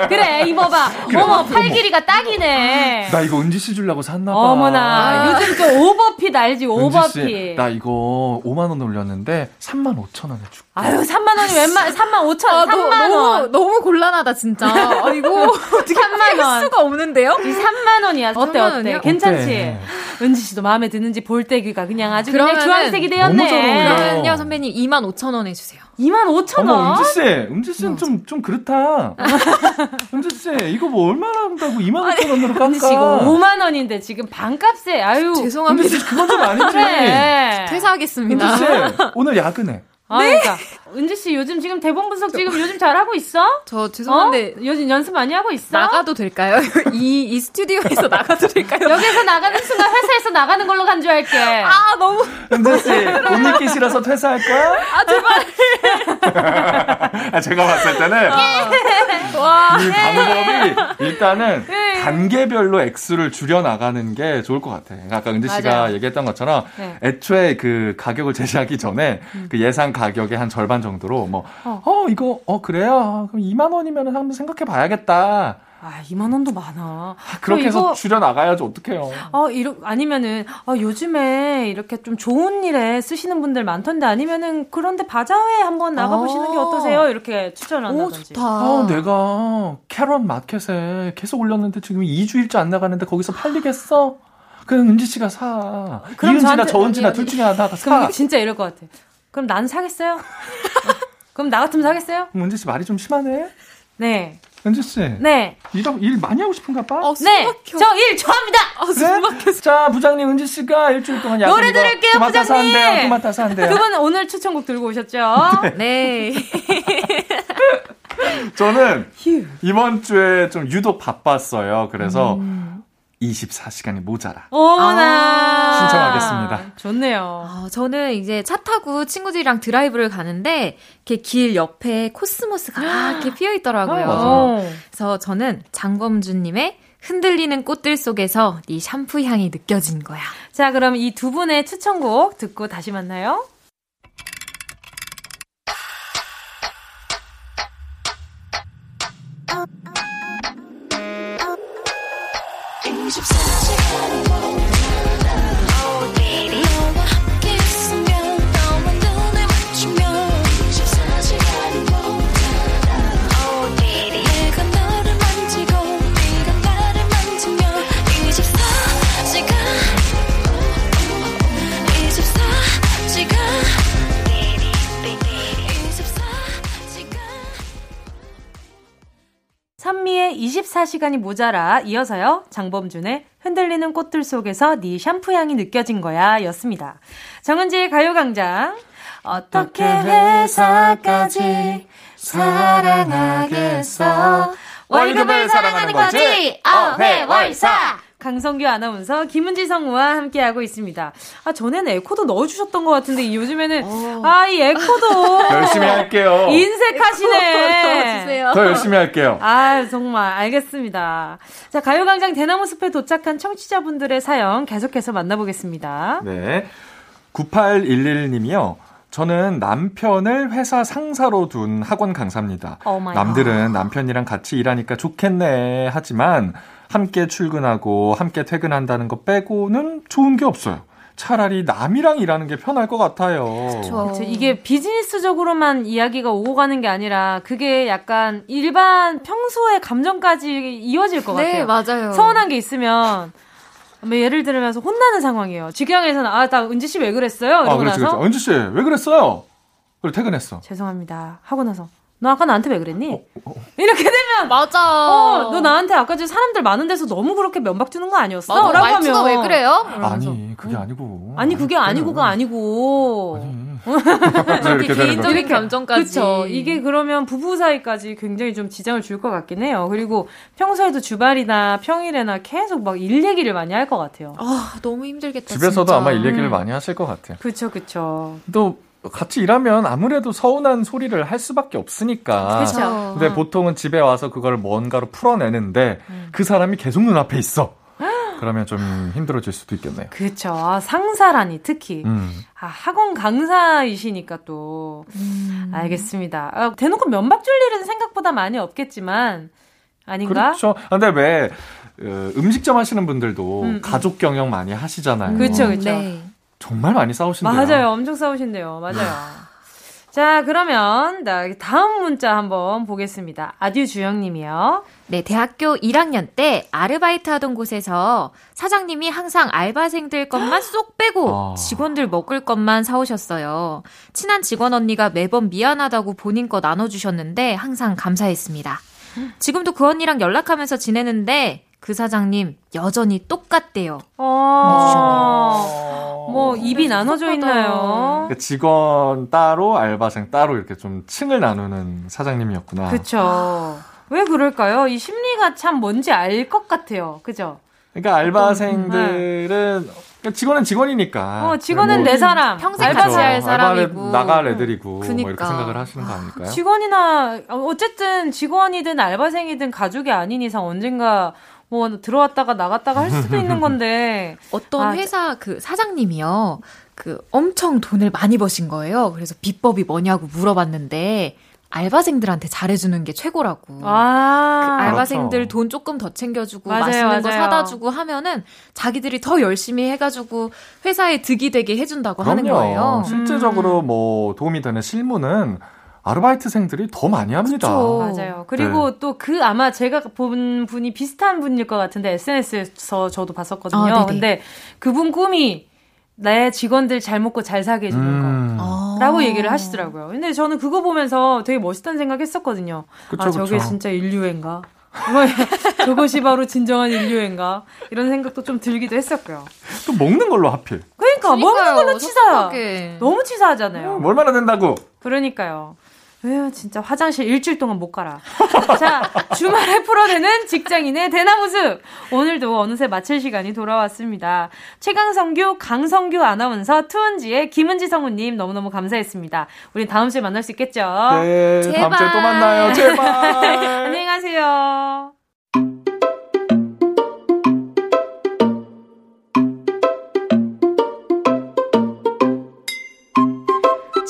그래 입어봐. 어머 팔 길이가 딱이네. 나 이거 은지 씨 주려고 샀나 봐. 요즘 그 오버핏 알지 오버핏. 은지 씨, 나 이거 5만 원 올렸는데 3만 원. 5천 원에 줄게. 아유, 3만 원이 웬만 3만 5천 원. 아, 3만 원. 너무 곤란하다 진짜. 아, 이거 어떻게 3만 원. 할 수가 없는데요? 3만 원이야. 어때 3만 어때? 괜찮지? 어때? 은지 씨도 마음에 드는지 볼때기가 그냥 아주 그냥 주황색이 되었네. 그러면요 선배님 2만 5천 원해 주세요. 2만 5천 원. 은지 씨, 은지 씨는 좀 그렇다. 은지 씨, 이거 뭐 얼마나 한다고 2만 5천 원으로 깎아? 은지 씨 이거 5만 원인데 지금 반값에 아유. 죄송합니다. 은지 씨 그건 좀 아니지. 그래. 퇴사하겠습니다. 은지 씨 오늘 야근해. 아, 네? 그러니까. 은지 씨 요즘 지금 대본 분석 지금 요즘 잘 하고 있어? 저 죄송한데 요즘 연습 많이 하고 있어? 나가도 될까요? 이 스튜디오에서 나가도 될까요? 여기서 나가는 순간 회사에서 나가는 걸로 간주할게. 아 너무 은지 씨 못 입기 싫어서 퇴사할 거야? 아 제발. 아 제가 봤을 때는 와, 이 방법이 일단은 단계별로 액수를 줄여 나가는 게 좋을 것 같아. 아까 은지 씨가 맞아요. 얘기했던 것처럼 네. 애초에 그 가격을 제시하기 전에 그 예상 가격의 한 절반 정도로 뭐 이거 그래요? 그럼 2만 원이면 한번 생각해 봐야겠다. 아, 2만 원도 많아. 그렇게 해서 이거, 줄여나가야지 어떡해요. 아니면은, 요즘에 이렇게 좀 좋은 일에 쓰시는 분들 많던데 아니면은 그런데 바자회에 한번 나가보시는 게 어떠세요? 이렇게 추천한다든지. 오, 좋다. 내가 캐럿 마켓에 계속 올렸는데 지금 2주일째 안 나가는데 거기서 팔리겠어? 그럼 은지 씨가 사. 그럼 이은지나 저은지나 둘 중에 하나가 사. 그럼 진짜 이럴 것 같아. 그럼 나는 사겠어요? 그럼 나 같으면 사겠어요? 은지 씨 말이 좀 심하네? 네. 은지 씨. 네. 일 많이 하고 싶은가 봐. 네. 저 일 좋아합니다. 네? 자, 부장님 은지 씨가 일주일 동안 야근 노래 들을게요, 부장님. 도맡아서 한대요. 두 분 오늘 추천곡 들고 오셨죠? 네. 저는 이번 주에 좀 유독 바빴어요. 그래서 24시간이 모자라. 어머나. 신청하겠습니다. 좋네요. 저는 이제 차 타고 친구들이랑 드라이브를 가는데 이렇게 길 옆에 코스모스가 이렇게 피어 있더라고요. 그래서 저는 장범준님의 흔들리는 꽃들 속에서 네 샴푸 향이 느껴진 거야. 자, 그럼 이 두 분의 추천곡 듣고 다시 만나요. 선미의 24시간이 모자라 이어서요. 장범준의 흔들리는 꽃들 속에서 네 샴푸 향이 느껴진 거야 였습니다. 정은지의 가요광장. 어떻게 회사까지 사랑하겠어. 월급을 사랑하는 거지. 어회월사. 강성규 아나운서, 김은지 성우와 함께하고 있습니다. 아, 전에는 에코도 넣어주셨던 것 같은데, 요즘에는, 이 에코도. 열심히 할게요. 인색하시네. 더 열심히 할게요. 아 정말. 알겠습니다. 자, 가요광장 대나무 숲에 도착한 청취자분들의 사연 계속해서 만나보겠습니다. 네. 9811님이요. 저는 남편을 회사 상사로 둔 학원 강사입니다. 남들은 남편이랑 같이 일하니까 좋겠네 하지만 함께 출근하고 함께 퇴근한다는 거 빼고는 좋은 게 없어요. 차라리 남이랑 일하는 게 편할 것 같아요. 그렇죠. 이게 비즈니스적으로만 이야기가 오고 가는 게 아니라 그게 약간 일반 평소의 감정까지 이어질 것 같아요. 네, 맞아요. 서운한 게 있으면 예를 들면서 혼나는 상황이에요. 직영에서는 나 은지 씨 왜 그랬어요? 이러고 나서 은지 씨 왜 그랬어요? 그리고 퇴근했어. 죄송합니다. 하고 나서 너 아까 나한테 왜 그랬니? 이렇게 되면 맞아. 너 나한테 아까 전 사람들 많은 데서 너무 그렇게 면박 주는 거 아니었어? 맞아. 라고 말투가 하면. 왜 그래요? 그러면서. 아니 그게 아니고. 아니 그게 아니고가 아니고. 아니. 이렇게 개인적인 감정까지. 그렇죠. 이게 그러면 부부 사이까지 굉장히 좀 지장을 줄 것 같긴 해요. 그리고 평소에도 주말이나 평일에나 계속 막 일 얘기를 많이 할 것 같아요. 아 너무 힘들겠다. 집에서도 진짜. 아마 일 얘기를 많이 하실 것 같아요. 그렇죠, 그렇죠. 또 같이 일하면 아무래도 서운한 소리를 할 수밖에 없으니까. 그렇죠. 근데 보통은 집에 와서 그걸 뭔가로 풀어내는데 그 사람이 계속 눈앞에 있어. 그러면 좀 힘들어질 수도 있겠네요. 그렇죠. 상사라니 특히 학원 강사이시니까 또 알겠습니다. 대놓고 면박 줄 일은 생각보다 많이 없겠지만 아닌가? 그렇죠. 근데 왜 음식점 하시는 분들도 가족 경영 많이 하시잖아요. 그렇죠, 그렇죠. 네. 정말 많이 싸우신대요. 맞아요, 엄청 싸우신대요. 맞아요. 자, 그러면 다음 문자 한번 보겠습니다. 아듀 주영님이요. 네, 대학교 1학년 때 아르바이트 하던 곳에서 사장님이 항상 알바생들 것만 쏙 빼고 직원들 먹을 것만 사오셨어요. 친한 직원 언니가 매번 미안하다고 본인 거 나눠주셨는데 항상 감사했습니다. 지금도 그 언니랑 연락하면서 지내는데 그 사장님 여전히 똑같대요. 뭐 입이 나눠져 속하다. 있나요? 직원 따로 알바생 따로 이렇게 좀 층을 나누는 사장님이었구나. 그렇죠. 왜 그럴까요? 이 심리가 참 뭔지 알 것 같아요. 그죠? 그러니까 알바생들은 직원은 직원이니까. 직원은 뭐 내 사람. 평생 같이 할 사람이고. 나갈 애들이고. 그러니까. 뭐 이렇게 생각을 하시는 거 아닐까요? 직원이나 어쨌든 직원이든 알바생이든 가족이 아닌 이상 언젠가 뭐 들어왔다가 나갔다가 할 수도 있는 건데 어떤 회사 그 사장님이요 엄청 돈을 많이 버신 거예요. 그래서 비법이 뭐냐고 물어봤는데 알바생들한테 잘해주는 게 최고라고. 그 알바생들 그렇죠. 돈 조금 더 챙겨주고 맞아요, 맛있는 맞아요. 거 사다 주고 하면은 자기들이 더 열심히 해가지고 회사에 득이 되게 해준다고 그럼요. 하는 거예요. 실제적으로 뭐 도움이 되는 실무는 아르바이트생들이 더 많이 합니다. 그쵸. 맞아요. 그리고 네. 또 그 아마 제가 본 분이 비슷한 분일 것 같은데 SNS에서 저도 봤었거든요. 근데 그분 꿈이 내 직원들 잘 먹고 잘 사게 해주는 거 라고 얘기를 하시더라고요. 근데 저는 그거 보면서 되게 멋있다는 생각했었거든요. 그쵸, 저게 그쵸. 진짜 인류애인가? 저것이 바로 진정한 인류애인가? 이런 생각도 좀 들기도 했었고요. 또 먹는 걸로 하필. 그러니까요, 먹는 걸로 치사하게. 너무 치사하잖아요. 얼마나 된다고? 그러니까요. 에휴, 진짜 화장실 일주일 동안 못 가라. 자, 주말에 풀어내는 직장인의 대나무숲. 오늘도 어느새 마칠 시간이 돌아왔습니다. 최강성규, 강성규 아나운서, 투은지의 김은지 성우님 너무너무 감사했습니다. 우린 다음 주에 만날 수 있겠죠? 네, 제발. 다음 주에 또 만나요. 제발. 안녕히 가세요.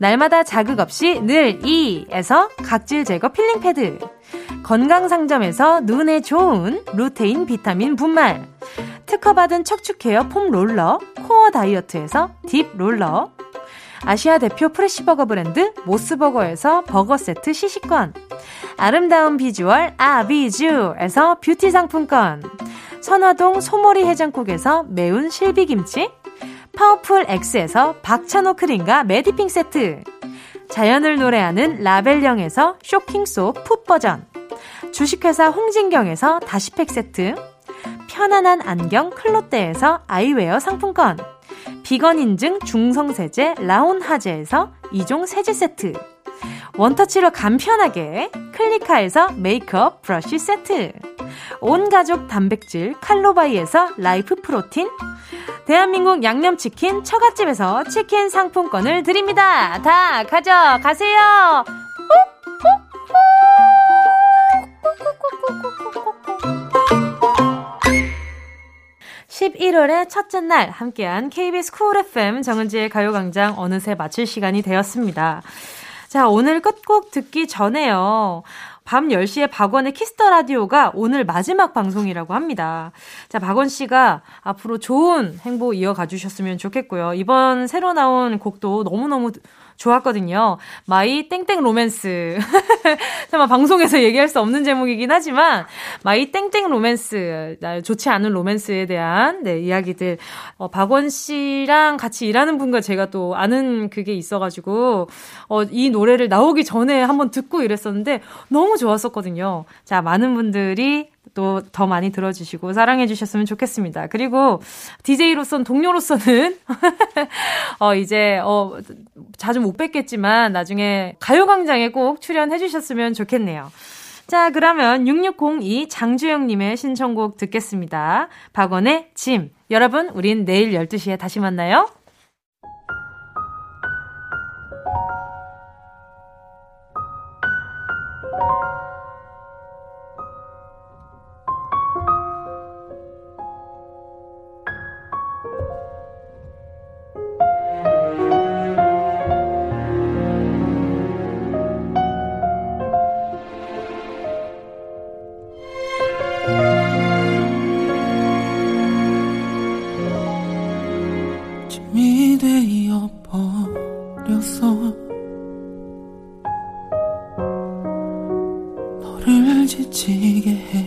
날마다 자극 없이 늘 이에서 각질 제거 필링 패드, 건강상점에서 눈에 좋은 루테인 비타민 분말, 특허받은 척추케어 폼 롤러 코어 다이어트에서 딥 롤러, 아시아 대표 프레시버거 브랜드 모스버거에서 버거 세트 시식권, 아름다운 비주얼 아비주에서 뷰티 상품권, 선화동 소머리 해장국에서 매운 실비김치, 파워풀 X에서 박찬호 크림과 메디핑 세트, 자연을 노래하는 라벨령에서 쇼킹소 풋 버전, 주식회사 홍진경에서 다시팩 세트, 편안한 안경 클로떼에서 아이웨어 상품권, 비건 인증 중성세제 라온하제에서 2종 세제 세트, 원터치로 간편하게 클리카에서 메이크업 브러쉬 세트, 온가족 단백질 칼로바이에서 라이프 프로틴, 대한민국 양념치킨 처갓집에서 치킨 상품권을 드립니다. 다 가져가세요. 꾹꾹꾹꾹 11월의 첫째 날 함께한 KBS 쿨 FM 정은지의 가요광장 어느새 마칠 시간이 되었습니다. 자, 오늘 끝곡 듣기 전에요. 밤 10시에 박원의 키스터 라디오가 오늘 마지막 방송이라고 합니다. 자, 박원 씨가 앞으로 좋은 행보 이어가 주셨으면 좋겠고요. 이번 새로 나온 곡도 너무너무 좋았거든요. 마이 땡땡 로맨스. 정말 방송에서 얘기할 수 없는 제목이긴 하지만 마이 땡땡 로맨스, 좋지 않은 로맨스에 대한 이야기들. 박원 씨랑 같이 일하는 분과 제가 또 아는 그게 있어가지고 이 노래를 나오기 전에 한번 듣고 이랬었는데 너무 좋았었거든요. 자, 많은 분들이 또 더 많이 들어주시고 사랑해주셨으면 좋겠습니다. 그리고 DJ로선 동료로서는 이제 자주 못 뵙겠지만 나중에 가요광장에 꼭 출연해주셨으면 좋겠네요. 자, 그러면 6602 장주영님의 신청곡 듣겠습니다. 박원의 짐. 여러분, 우린 내일 12시에 다시 만나요. 지쳐서 너를 지치게 해.